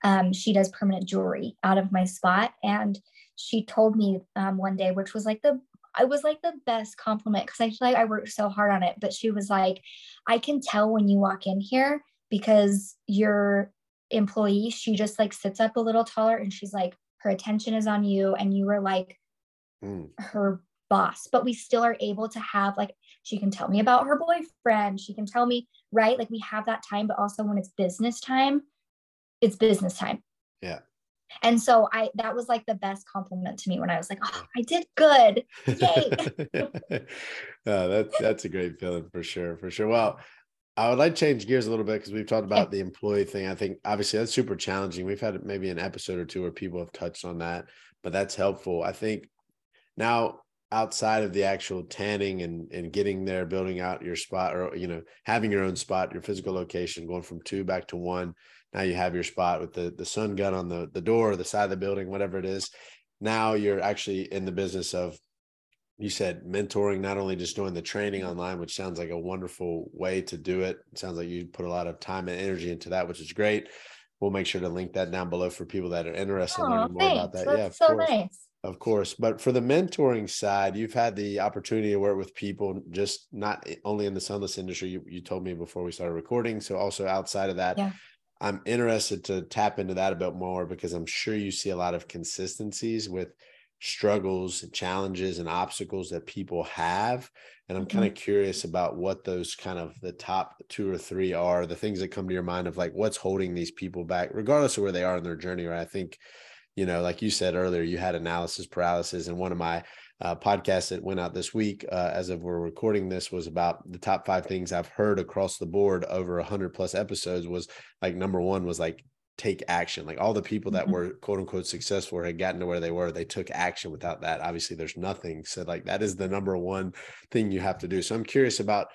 um, she does permanent jewelry out of my spot. And she told me um, one day, which was like the, I was like the best compliment, because I feel like I worked so hard on it, but she was like, I can tell when you walk in here because your employee, she just like sits up a little taller and she's like, her attention is on you. And you were like mm. her boss, but we still are able to have like, she can tell me about her boyfriend. She can tell me, right? Like we have that time, but also when it's business time, it's business time. Yeah. And so I, that was like the best compliment to me when I was like, oh, I did good. Yay. No, that's, that's a great feeling for sure. For sure. Well, I would like to change gears a little bit because we've talked about okay. the employee thing. I think obviously that's super challenging. We've had maybe an episode or two where people have touched on that, but that's helpful. I think now, outside of the actual tanning and, and getting there, building out your spot, or, you know, having your own spot, your physical location, going from two back to one. Now you have your spot with the, the sun gun on the, the door, or the side of the building, whatever it is. Now you're actually in the business of, you said, mentoring, not only just doing the training online, which sounds like a wonderful way to do it. It sounds like you put a lot of time and energy into that, which is great. We'll make sure to link that down below for people that are interested in learning more thanks. about that. That's yeah, of so course. nice. Of course. But for the mentoring side, you've had the opportunity to work with people, just not only in the sunless industry, you, you told me before we started recording. So also outside of that, yeah. I'm interested to tap into that a bit more, because I'm sure you see a lot of consistencies with struggles and challenges and obstacles that people have. And I'm mm-hmm. kind of curious about what those kind of the top two or three are, the things that come to your mind of like, what's holding these people back, regardless of where they are in their journey. Right? I think, you know, like you said earlier, you had analysis paralysis. And one of my uh, podcasts that went out this week, uh, as of we're recording this, was about the top five things I've heard across the board over one hundred plus episodes. Was like, number one was like, take action. Like all the people that mm-hmm. were quote unquote successful or had gotten to where they were, they took action. Without that, obviously there's nothing. So like, that is the number one thing you have to do. So I'm curious about,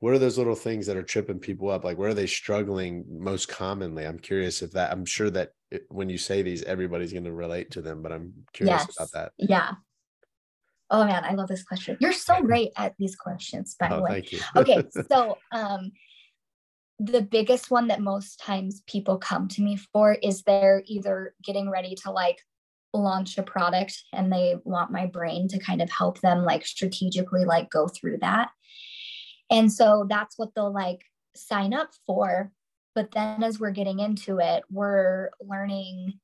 what are those little things that are tripping people up? Like, where are they struggling most commonly? I'm curious if that, I'm sure that it, when you say these, everybody's going to relate to them, but I'm curious yes. about that. Yeah. Oh man, I love this question. You're so great at these questions, by the oh, way. Thank you. Okay. So, um, the biggest one that most times people come to me for is they're either getting ready to like launch a product and they want my brain to kind of help them like strategically, like go through that. And so that's what they'll like sign up for. But then as we're getting into it, we're learning,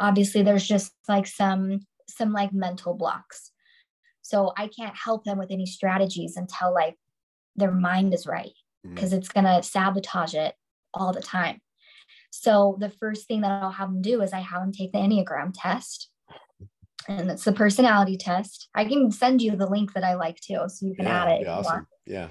obviously there's just like some, some like mental blocks. So I can't help them with any strategies until like their mind is right, because mm-hmm. it's going to sabotage it all the time. So the first thing that I'll have them do is I have them take the Enneagram test. And it's the personality test. I can send you the link that I like too, so you can yeah, add it. Yeah, awesome. Yeah.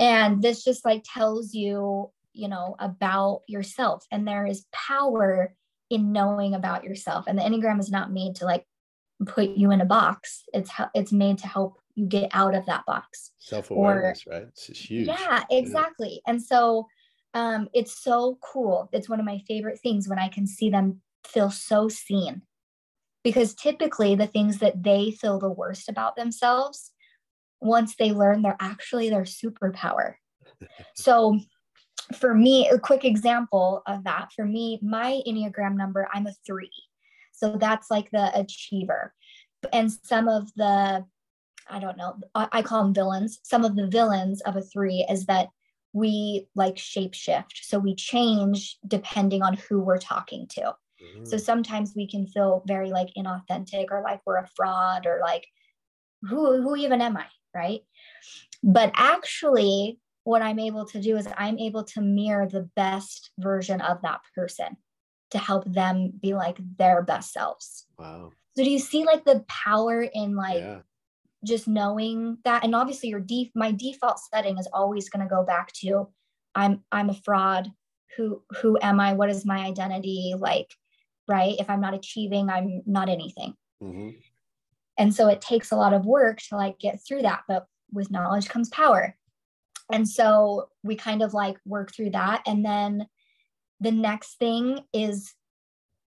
And this just like tells you, you know, about yourself. And there is power in knowing about yourself. And the Enneagram is not made to like put you in a box. It's it's made to help you get out of that box. Self-awareness, or, right? It's huge. Yeah, exactly. Yeah. And so um, it's so cool. It's one of my favorite things when I can see them feel so seen. Because typically the things that they feel the worst about themselves, once they learn, they're actually their superpower. So for me, a quick example of that, for me, my Enneagram number, I'm a three. So that's like the achiever. And some of the, I don't know, I call them villains. Some of the villains of a three is that we like shape shift. So we change depending on who we're talking to. Mm-hmm. So sometimes we can feel very like inauthentic or like we're a fraud or like, who, who even am I? Right. But actually what I'm able to do is I'm able to mirror the best version of that person to help them be like their best selves. Wow. So do you see like the power in like, yeah. just knowing that? And obviously your def- my default setting is always going to go back to I'm, I'm a fraud. Who, who am I? What is my identity? Like, right. If I'm not achieving, I'm not anything. Mm-hmm. And so it takes a lot of work to like get through that, but with knowledge comes power. And so we kind of like work through that. And then the next thing is,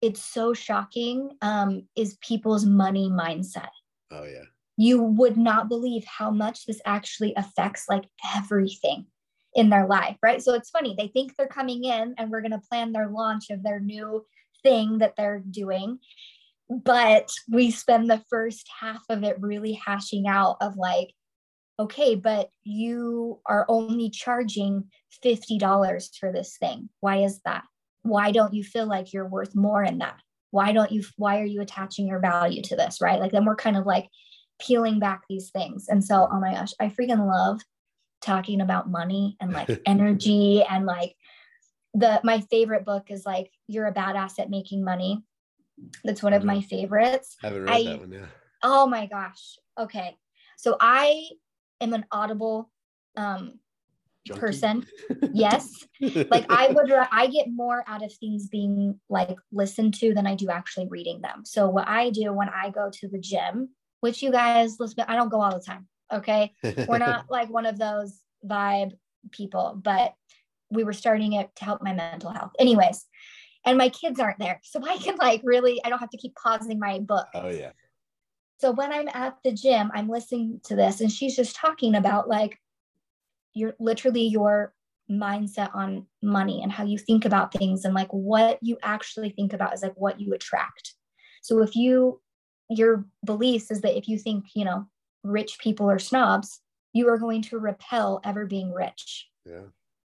it's so shocking, um, is people's money mindset. Oh yeah. You would not believe how much this actually affects like everything in their life, right? So it's funny, they think they're coming in and we're going to plan their launch of their new thing that they're doing. But we spend the first half of it really hashing out of like, okay, but you are only charging fifty dollars for this thing. Why is that? Why don't you feel like you're worth more in that? Why don't you, why are you attaching your value to this, right? Like then we're kind of like peeling back these things. And so, oh my gosh, I freaking love talking about money and like energy and like the, my favorite book is like, You're a Badass at Making Money. That's one of my favorites. I haven't read I, that one, yeah. Oh my gosh. Okay. So I am an Audible um, person. Yes. Like I would, I get more out of things being like listened to than I do actually reading them. So what I do when I go to the gym, which you guys, listen, I don't go all the time. Okay. We're not like one of those vibe people, but we were starting it to help my mental health. Anyways. And my kids aren't there. So I can like really, I don't have to keep pausing my book. Oh yeah. So when I'm at the gym, I'm listening to this and she's just talking about like, your literally your mindset on money and how you think about things and like what you actually think about is like what you attract. So if you, your beliefs is that if you think, you know, rich people are snobs, you are going to repel ever being rich. Yeah.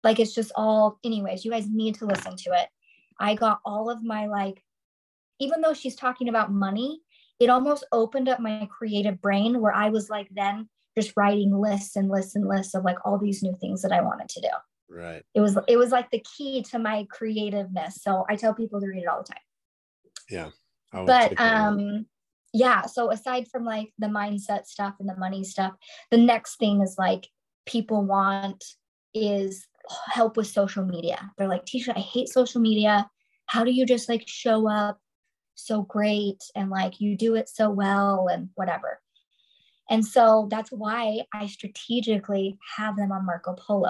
Like it's just all, anyways, you guys need to listen to it. I got all of my, like, even though she's talking about money, it almost opened up my creative brain where I was like, then just writing lists and lists and lists of like all these new things that I wanted to do. Right. It was, it was like the key to my creativeness. So I tell people to read it all the time. Yeah. I but, um, yeah. So aside from like the mindset stuff and the money stuff, the next thing is like people want is help with social media. They're like, Teasha, I hate social media. How do you just like show up so great and like you do it so well and whatever. And so that's why I strategically have them on Marco Polo,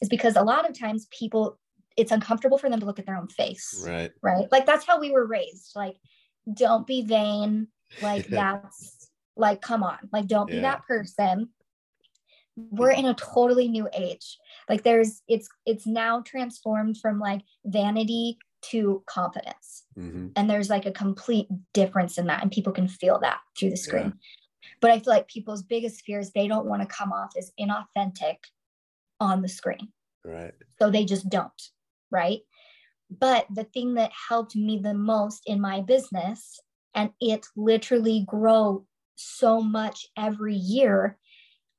is because a lot of times people, it's uncomfortable for them to look at their own face. Right. Right. Like that's how we were raised. Like, don't be vain. Like that's like, come on, like, don't yeah. be that person. We're in a totally new age. Like there's, it's, it's now transformed from like vanity to confidence. Mm-hmm. And there's like a complete difference in that. And people can feel that through the screen. Yeah. But I feel like people's biggest fears, they don't want to come off as inauthentic on the screen. Right. So they just don't. Right. But the thing that helped me the most in my business, and it literally grow so much every year,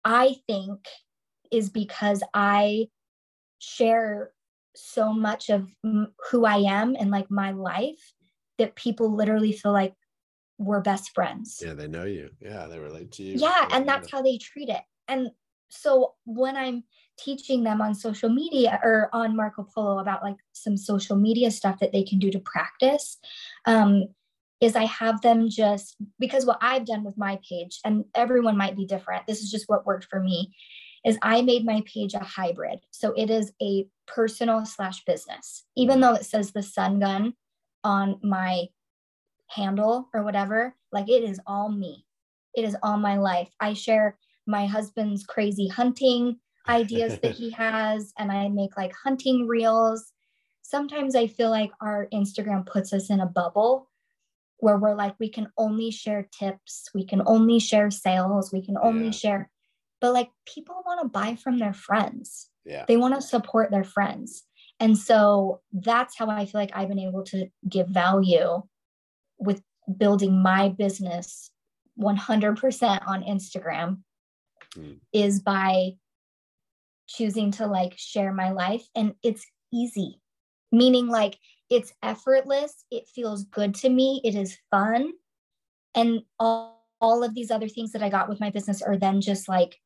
I think is because I share so much of m- who I am and like my life that people literally feel like we're best friends. Yeah, they know you. Yeah, they relate to you. Yeah, and that's how they treat it. And so when I'm teaching them on social media or on Marco Polo about like some social media stuff that they can do to practice, um, is I have them just, because what I've done with my page, and everyone might be different, this is just what worked for me, is I made my page a hybrid. So it is a personal slash business, even though it says The Sun Gun on my handle or whatever, like it is all me. It is all my life. I share my husband's crazy hunting ideas that he has, and I make like hunting reels. Sometimes I feel like our Instagram puts us in a bubble where we're like, we can only share tips, we can only share sales, we can only yeah. share, but like people want to buy from their friends. Yeah. They want to support their friends. And so that's how I feel like I've been able to give value with building my business one hundred percent on Instagram mm. is by choosing to like share my life. And it's easy, meaning like it's effortless. It feels good to me. It is fun. And all, all of these other things that I got with my business are then just like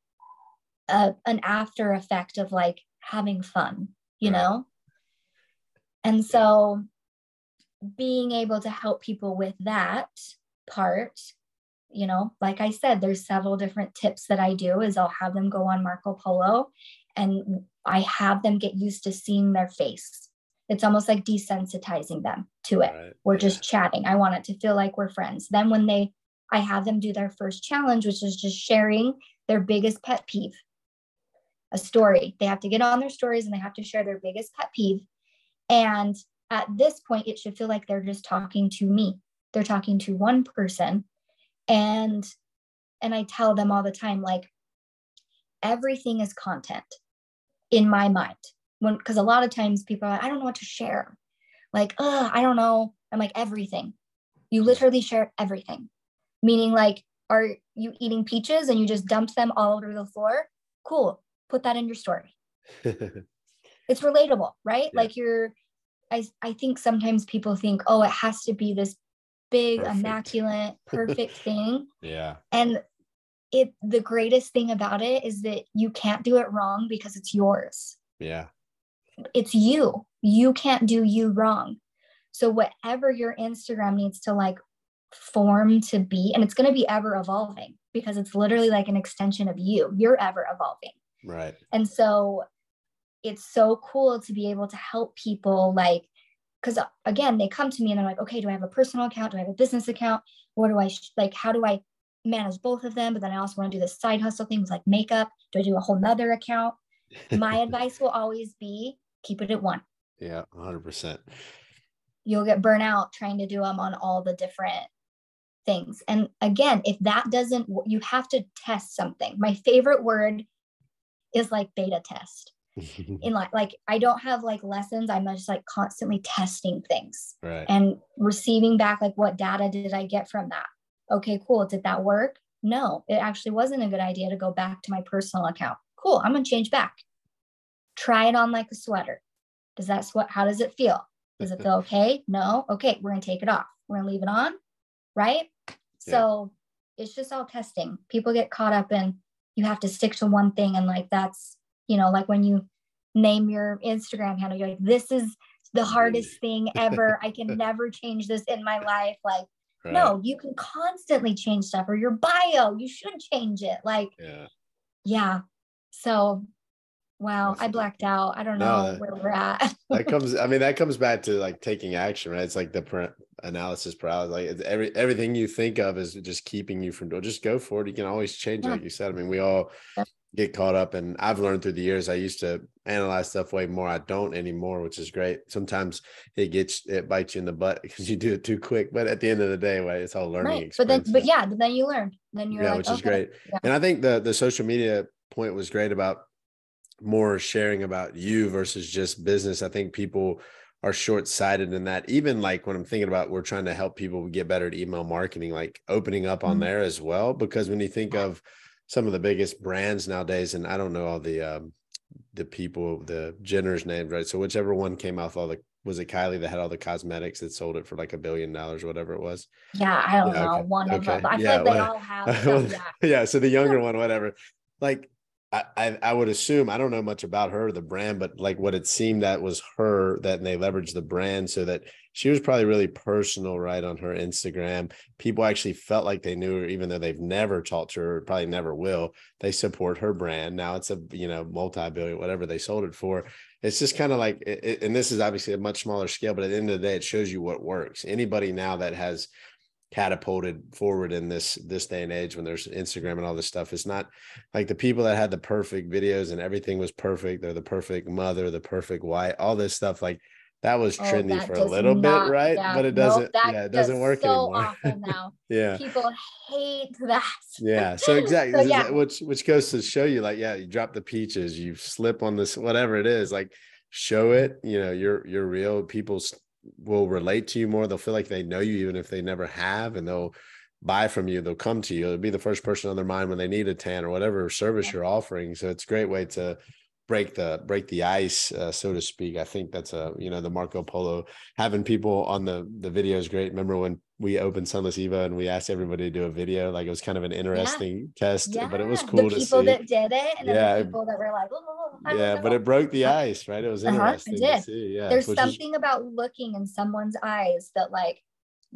a, an after effect of like having fun, you right. know? And so being able to help people with that part, you know, like I said, there's several different tips that I do is I'll have them go on Marco Polo and I have them get used to seeing their face. It's almost like desensitizing them to it. Right. We're yeah. just chatting. I want it to feel like we're friends. Then when they, I have them do their first challenge, which is just sharing their biggest pet peeve, a story. They have to get on their stories and they have to share their biggest pet peeve. And at this point, it should feel like they're just talking to me. They're talking to one person. And, and I tell them all the time, like, everything is content in my mind. When, because a lot of times people are like, I don't know what to share. Like, oh, I don't know. I'm like, everything. You literally share everything. Meaning like, are you eating peaches and you just dumped them all over the floor? Cool. Put that in your story. It's relatable, right? Yeah. Like you're, I, I think sometimes people think, oh, it has to be this big, perfect. immaculate, perfect thing. Yeah. And it, the greatest thing about it is that you can't do it wrong because it's yours. Yeah. It's you, you can't do you wrong. So whatever your Instagram needs to like form to be, and it's going to be ever evolving because it's literally like an extension of you, you're ever evolving. Right. And so it's so cool to be able to help people like, because again, they come to me and they're like, okay, do I have a personal account? Do I have a business account? What do I sh- like, how do I manage both of them? But then I also want to do this side hustle things like makeup. Do I do a whole nother account? My advice will always be keep it at one. Yeah. A hundred percent. You'll get burnt out trying to do them on all the different things. And again, if that doesn't, you have to test something. My favorite word is like beta test. In like, like I don't have like lessons. I'm just like constantly testing things right. and receiving back. Like what data did I get from that? Okay, cool. Did that work? No, it actually wasn't a good idea to go back to my personal account. Cool. I'm going to change back. Try it on like a sweater. Does that sweat? How does it feel? Does it feel okay? No. Okay. We're going to take it off. We're going to leave it on. Right. Yeah. So it's just all testing. People get caught up in you have to stick to one thing. And like, that's, you know, like when you name your Instagram handle, you're like, this is the hardest thing ever. I can never change this in my life. Like, right. no, you can constantly change stuff or your bio, you should change it. Like, yeah. yeah. So, wow, that's I blacked cool. out. I don't no, know that, where we're at. that comes, I mean, that comes back to like taking action, right? It's like the per- analysis paralysis. Like it's every, everything you think of is just keeping you from, just go for it. You can always change it. Yeah. Like you said, I mean, we all get caught up and I've learned through the years. I used to analyze stuff way more. I don't anymore, which is great. Sometimes it gets, it bites you in the butt because you do it too quick, but at the end of the day, well, it's all learning. Right. But then, but yeah, then you learn, then you're yeah, like, which is okay. great. Yeah. And I think the, the social media point was great about more sharing about you versus just business. I think people are short-sighted in that. Even like when I'm thinking about, we're trying to help people get better at email marketing, like opening up on mm-hmm. there as well, because when you think of some of the biggest brands nowadays, and I don't know all the, um, the people, the Jenner's names, right? So whichever one came out with all the, was it Kylie that had all the cosmetics that sold it for like a billion dollars or whatever it was? Yeah. I don't yeah, know. Okay. One okay. of them, but I yeah, feel like well, they all have. Some, yeah. yeah. So the younger one, whatever, like, I, I would assume, I don't know much about her, the brand, but like what it seemed that was her that they leveraged the brand so that she was probably really personal, right? On her Instagram, people actually felt like they knew her, even though they've never talked to her, probably never will. They support her brand. Now it's a, you know, multi-billion, whatever they sold it for. It's just kind of like, it, and this is obviously a much smaller scale, but at the end of the day, it shows you what works. Anybody now that has catapulted forward in this this day and age when there's Instagram and all this stuff. It's not like the people that had the perfect videos and everything was perfect. They're the perfect mother, the perfect wife, all this stuff. Like that was trendy oh, that for a little not, bit, right? Yeah, but it doesn't, nope, yeah, it doesn't work so anymore. Often now. yeah. People hate that. yeah. So exactly. So, yeah. Which, which goes to show you like, yeah, you drop the peaches, you slip on this, whatever it is, like show it, you know, you're, you're real. People will relate to you more. They'll feel like they know you, even if they never have, and they'll buy from you. They'll come to you. It'll be the first person on their mind when they need a tan or whatever service you're offering. So it's a great way to break the, break the ice, uh, so to speak. I think that's a, you know, the Marco Polo, having people on the, the video is great. Remember when we opened Sunless Eva and we asked everybody to do a video? Like, it was kind of an interesting yeah. test, yeah. but it was cool to see. The people that did it, and then yeah. the people that were like, oh, I yeah, but it broke the ice, right? It was interesting uh-huh, it did. to see. Yeah, There's something is- about looking in someone's eyes that like,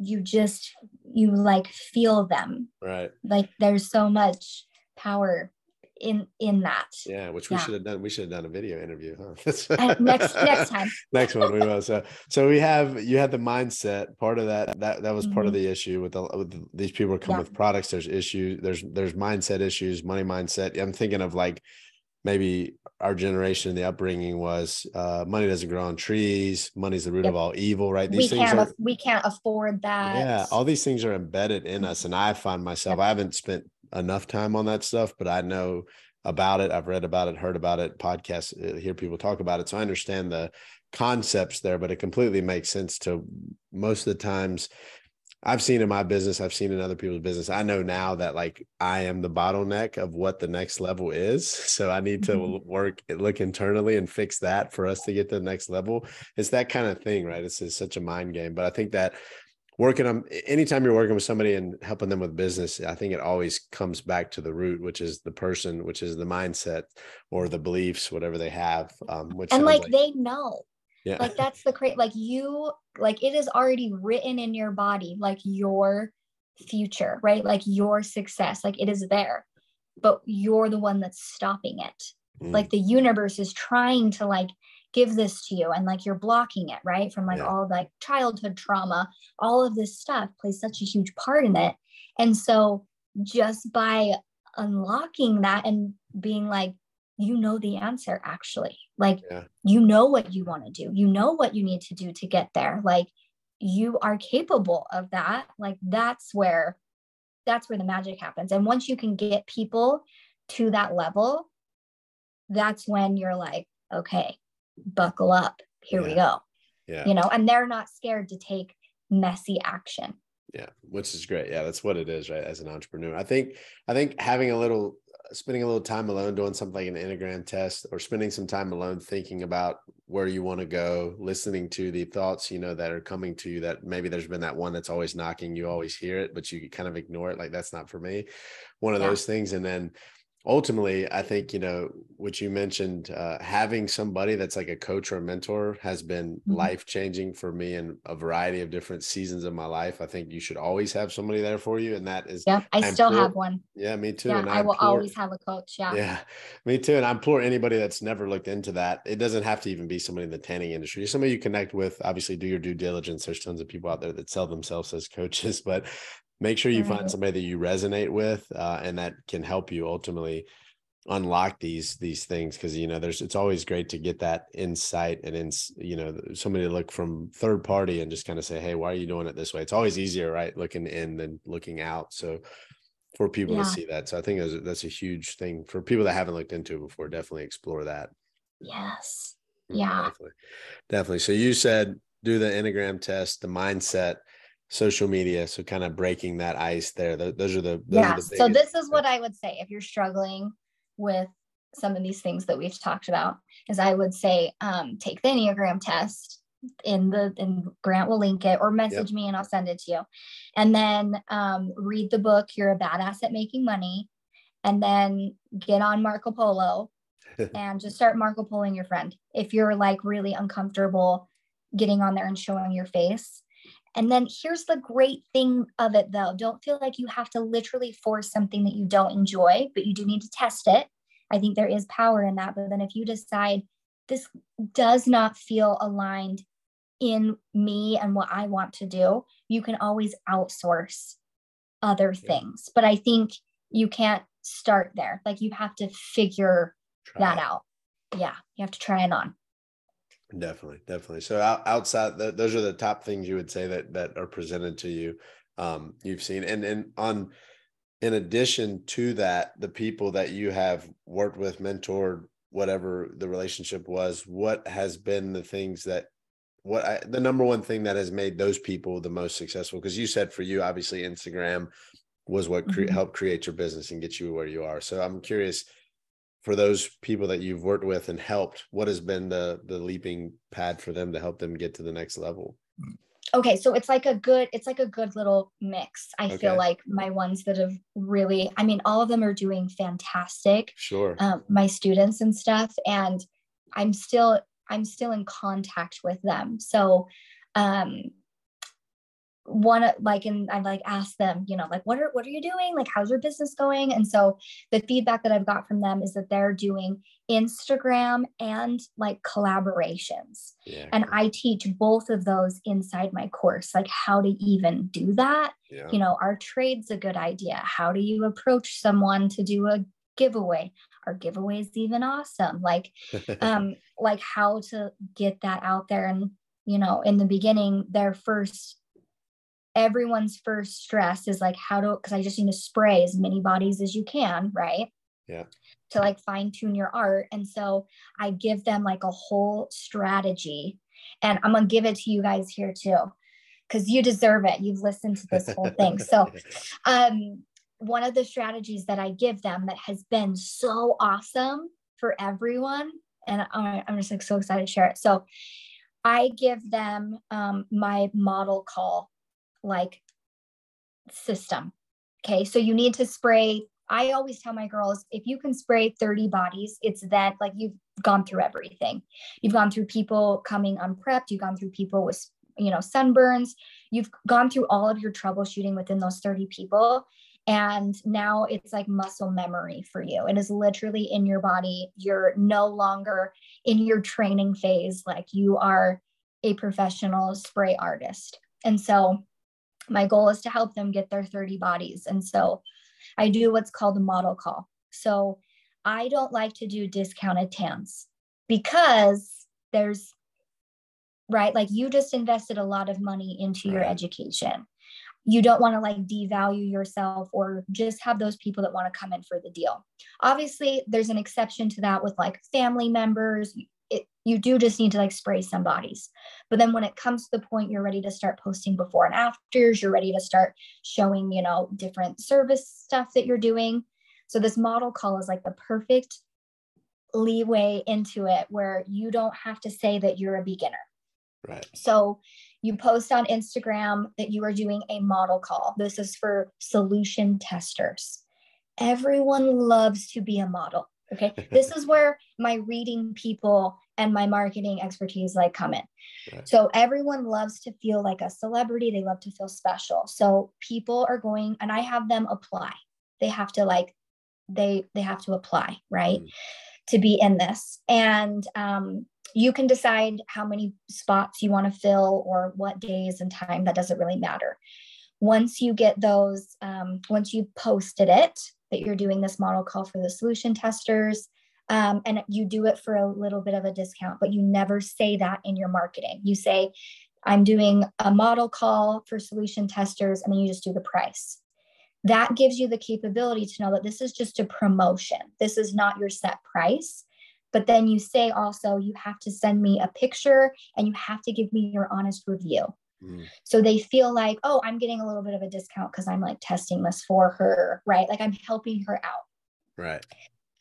you just, you like feel them. Right. Like there's so much power in, in that. Yeah. Which we yeah. should have done. We should have done a video interview. Huh? next, next time. Next one we will. So, so we have, you had the mindset part of that, that, that was mm-hmm. part of the issue with, the, with these people who come yeah. with products. There's issues, there's, there's mindset issues, money mindset. I'm thinking of like, maybe our generation, the upbringing was uh, money doesn't grow on trees. Money's the root yep. of all evil, right? These we things can't, are, we can't afford that. Yeah, all these things are embedded in us. And I find myself, yep. I haven't spent enough time on that stuff, but I know about it. I've read about it, heard about it, podcasts, hear people talk about it. So I understand the concepts there, but it completely makes sense to most of the times I've seen in my business, I've seen in other people's business. I know now that like I am the bottleneck of what the next level is. So I need to mm-hmm. work, look internally and fix that for us to get to the next level. It's that kind of thing, right? It's, it's such a mind game. But I think that working on, anytime you're working with somebody and helping them with business, I think it always comes back to the root, which is the person, which is the mindset or the beliefs, whatever they have. Um, which and like, like they know. Yeah. Like that's the cra- like you, like it is already written in your body, like your future, right? Like your success, like it is there, but you're the one that's stopping it. Mm. Like the universe is trying to like give this to you and like you're blocking it, right? From like yeah. all like childhood trauma, all of this stuff plays such a huge part in it. And so just by unlocking that and being like, you know the answer, actually, like, yeah. you know what you want to do, you know what you need to do to get there. Like you are capable of that. Like that's where, that's where the magic happens. And once you can get people to that level, that's when you're like, okay, buckle up, here yeah. we go, yeah. you know, and they're not scared to take messy action. Yeah. Which is great. Yeah. That's what it is, right? As an entrepreneur, I think, I think having a little spending a little time alone doing something like an Enneagram test, or spending some time alone thinking about where you want to go, listening to the thoughts, you know, that are coming to you, that maybe there's been that one that's always knocking, you always hear it, but you kind of ignore it. Like, that's not for me. One of yeah. those things. And then ultimately, I think, you know, what you mentioned, uh, having somebody that's like a coach or a mentor has been mm-hmm. life-changing for me in a variety of different seasons of my life. I think you should always have somebody there for you. And that is, yeah, I, I still implore, have one. Yeah, me too. Yeah, and I, I will implore, always have a coach. Yeah. Yeah, me too. And I implore anybody that's never looked into that. It doesn't have to even be somebody in the tanning industry. Somebody you connect with, obviously do your due diligence. There's tons of people out there that sell themselves as coaches, but make sure you find somebody that you resonate with uh, and that can help you ultimately unlock these, these things. Cause you know, there's, it's always great to get that insight and in, you know, somebody to look from third party and just kind of say, hey, why are you doing it this way? It's always easier, right? Looking in than looking out. So for people yeah. to see that. So I think that's, that's a huge thing for people that haven't looked into it before. Definitely explore that. Yes. Yeah. Definitely. Definitely. So you said, do the Enneagram test, the mindset, social media. So kind of breaking that ice there. Those are the, those yeah. are the so this is what I would say, if you're struggling with some of these things that we've talked about, is I would say, um, take the Enneagram test in the, and Grant will link it, or message yep. me and I'll send it to you. And then, um, read the book, You're a Badass at Making Money, and then get on Marco Polo and just start Marco Poloing your friend. If you're like really uncomfortable getting on there and showing your face. And then here's the great thing of it, though. Don't feel like you have to literally force something that you don't enjoy, but you do need to test it. I think there is power in that. But then if you decide this does not feel aligned in me and what I want to do, you can always outsource other things. But I think you can't start there. Like you have to figure try that it. out. Yeah. You have to try it on. Definitely. Definitely. So outside, the, those are the top things you would say that, that are presented to you. Um, you've seen, and, and on, in addition to that, the people that you have worked with, mentored, whatever the relationship was, what has been the things that, what I, the number one thing that has made those people the most successful? Because you said for you, obviously, Instagram was what cre- mm-hmm. helped create your business and get you where you are. So I'm curious, for those people that you've worked with and helped, what has been the the leaping pad for them to help them get to the next level? Okay. So it's like a good, it's like a good little mix. I okay. feel like my ones that have really, I mean, all of them are doing fantastic. Sure. Um, my students and stuff, and I'm still, I'm still in contact with them. So, um, one, like, and I've like asked them, you know, like, what are, what are you doing? Like, how's your business going? And so the feedback that I've got from them is that they're doing Instagram and like collaborations. Yeah, and cool. I teach both of those inside my course, like how to even do that. Yeah. You know, our trade's a good idea. How do you approach someone to do a giveaway? Our giveaway is even awesome. Like, um, like how to get that out there. And, you know, in the beginning, their first, everyone's first stress is like, how to, because I just need to spray as many bodies as you can, right? Yeah. To like fine tune your art. And so I give them like a whole strategy, and I'm going to give it to you guys here too, because you deserve it. You've listened to this whole thing. So, um, one of the strategies that I give them that has been so awesome for everyone, and I, I'm just like so excited to share it. So I give them um, my model call like system. Okay. So you need to spray. I always tell my girls, if you can spray thirty bodies, it's that like you've gone through everything. You've gone through people coming unprepped. You've gone through people with, you know, sunburns. You've gone through all of your troubleshooting within those thirty people. And now it's like muscle memory for you. It is literally in your body. You're no longer in your training phase. Like, you are a professional spray artist. And so my goal is to help them get their thirty bodies. And so I do what's called a model call. So I don't like to do discounted tans, because there's, right, like you just invested a lot of money into your education. You don't want to like devalue yourself or just have those people that want to come in for the deal. Obviously, there's an exception to that with like family members. It, you do just need to like spray some bodies. But then when it comes to the point you're ready to start posting before and afters, you're ready to start showing, you know, different service stuff that you're doing. So this model call is like the perfect leeway into it, where you don't have to say that you're a beginner. Right. So you post on Instagram that you are doing a model call. This is for solution testers. Everyone loves to be a model. Okay. This is where my reading people and my marketing expertise like come in. Right. So everyone loves to feel like a celebrity. They love to feel special. So people are going, and I have them apply. They have to like, they, they have to apply, right? Mm. To be in this. And, um, you can decide how many spots you want to fill or what days and time. That doesn't really matter. Once you get those, um, once you posted it, that you're doing this model call for the solution testers, um, and you do it for a little bit of a discount, but you never say that in your marketing. You say, I'm doing a model call for solution testers, and then you just do the price. That gives you the capability to know that this is just a promotion. This is not your set price. But then you say also, you have to send me a picture and you have to give me your honest review. Mm. So they feel like, oh, I'm getting a little bit of a discount because I'm like testing this for her, right? Like I'm helping her out. Right.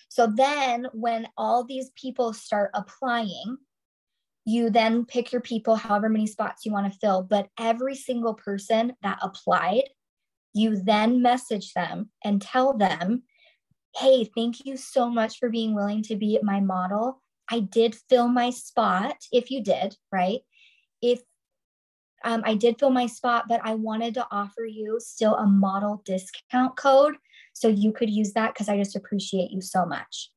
So then when all these people start applying, you then pick your people, however many spots you want to fill. But every single person that applied, you then message them and tell them, hey, thank you so much for being willing to be my model. I did fill my spot. If you did, right? If um, I did fill my spot, but I wanted to offer you still a model discount code so you could use that, because I just appreciate you so much.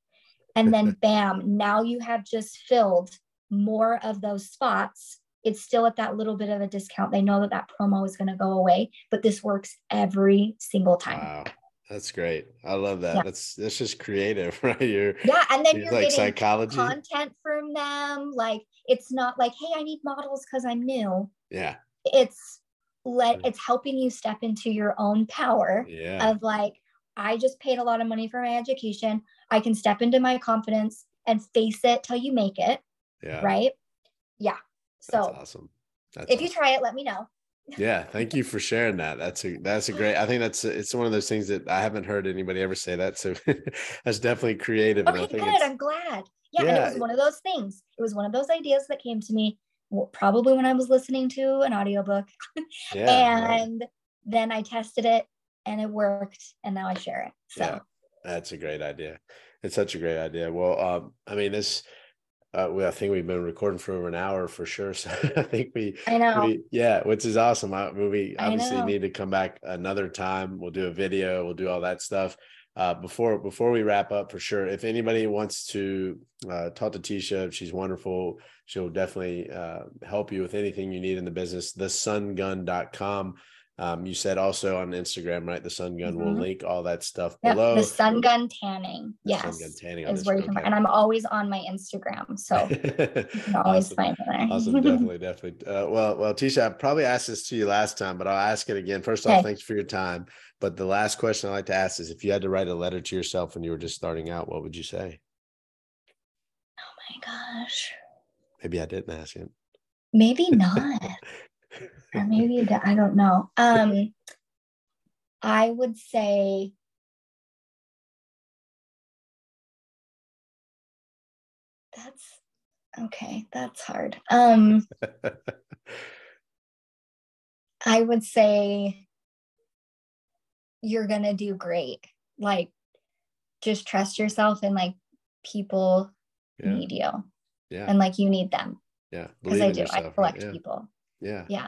And then bam, now you have just filled more of those spots. It's still at that little bit of a discount. They know that that promo is going to go away, but this works every single time. Wow. That's great. I love that. Yeah. That's that's just creative, right? You're, yeah, and then you're, you're like getting psychology content from them. Like, it's not like, hey, I need models because I'm new. Yeah. It's let it's helping you step into your own power. Yeah. Of like, I just paid a lot of money for my education. I can step into my confidence. and face it till you make it. Yeah. Right. Yeah. So that's awesome. That's if awesome. You try it, let me know. Yeah. Thank you for sharing that. That's a, that's a great, I think that's, a, it's one of those things that I haven't heard anybody ever say that. So that's definitely creative. Okay, and I think good. I'm glad. Yeah, yeah. And it was one of those things. It was one of those ideas that came to me probably when I was listening to an audiobook. Yeah, and right. then I tested it and it worked, and now I share it. So yeah, that's a great idea. It's such a great idea. Well, um, I mean, this, Uh, well, I think we've been recording for over an hour for sure. So I think we, I know. we yeah, which is awesome. I, we obviously I need to come back another time. We'll do a video. We'll do all that stuff. Uh, before, before we wrap up for sure, if anybody wants to uh, talk to Teasha, she's wonderful. She'll definitely uh, help you with anything you need in the business. the sun gun dot com. Um, you said also on Instagram, right? The Sun Gun mm-hmm. will link all that stuff yep. below. The Sun Gun Tanning. The yes. Sun Gun Tanning is where you can, and I'm always on my Instagram. So you can always awesome. Find there. Awesome. Definitely. Definitely. Uh, well, well, Teasha, I probably asked this to you last time, but I'll ask it again. First off, okay. thanks for your time. But the last question I like to ask is, if you had to write a letter to yourself when you were just starting out, what would you say? Oh my gosh. Maybe I didn't ask it. Maybe not. Or maybe I don't know. Um, I would say that's okay. That's hard. Um, I would say you're gonna do great. Like, just trust yourself, and like people yeah. need you, yeah, and like you need them. Yeah, because I do. Yourself, I collect yeah. people. Yeah. Yeah.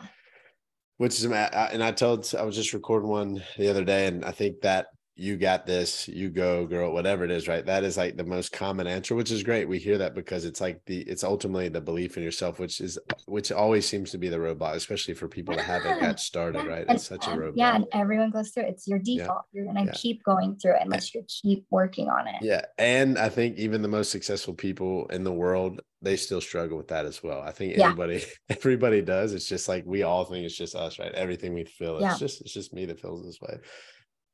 Which is, and I told, I was just recording one the other day, and I think that you got this, you go girl, whatever it is, right? That is like the most common answer, which is great. We hear that because it's like the, it's ultimately the belief in yourself, which is, which always seems to be the roadblock, especially for people yeah. that haven't got started, yeah. right? It's and, such a roadblock. Yeah. And everyone goes through it. It's your default. Yeah. You're going to yeah. keep going through it unless you keep working on it. Yeah. And I think even the most successful people in the world, they still struggle with that as well. I think everybody, yeah. everybody does. It's just like, we all think it's just us, right? Everything we feel, yeah. it's just, it's just me that feels this way,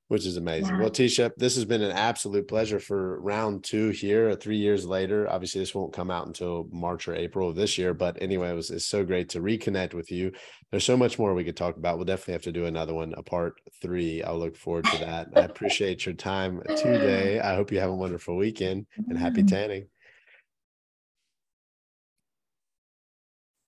which is amazing. Yeah. Well, Teasha, this has been an absolute pleasure for round two here, three years later. Obviously this won't come out until March or April of this year, but anyway, it was, it's so great to reconnect with you. There's so much more we could talk about. We'll definitely have to do another one, a part three. I'll look forward to that. I appreciate your time today. I hope you have a wonderful weekend, and happy tanning.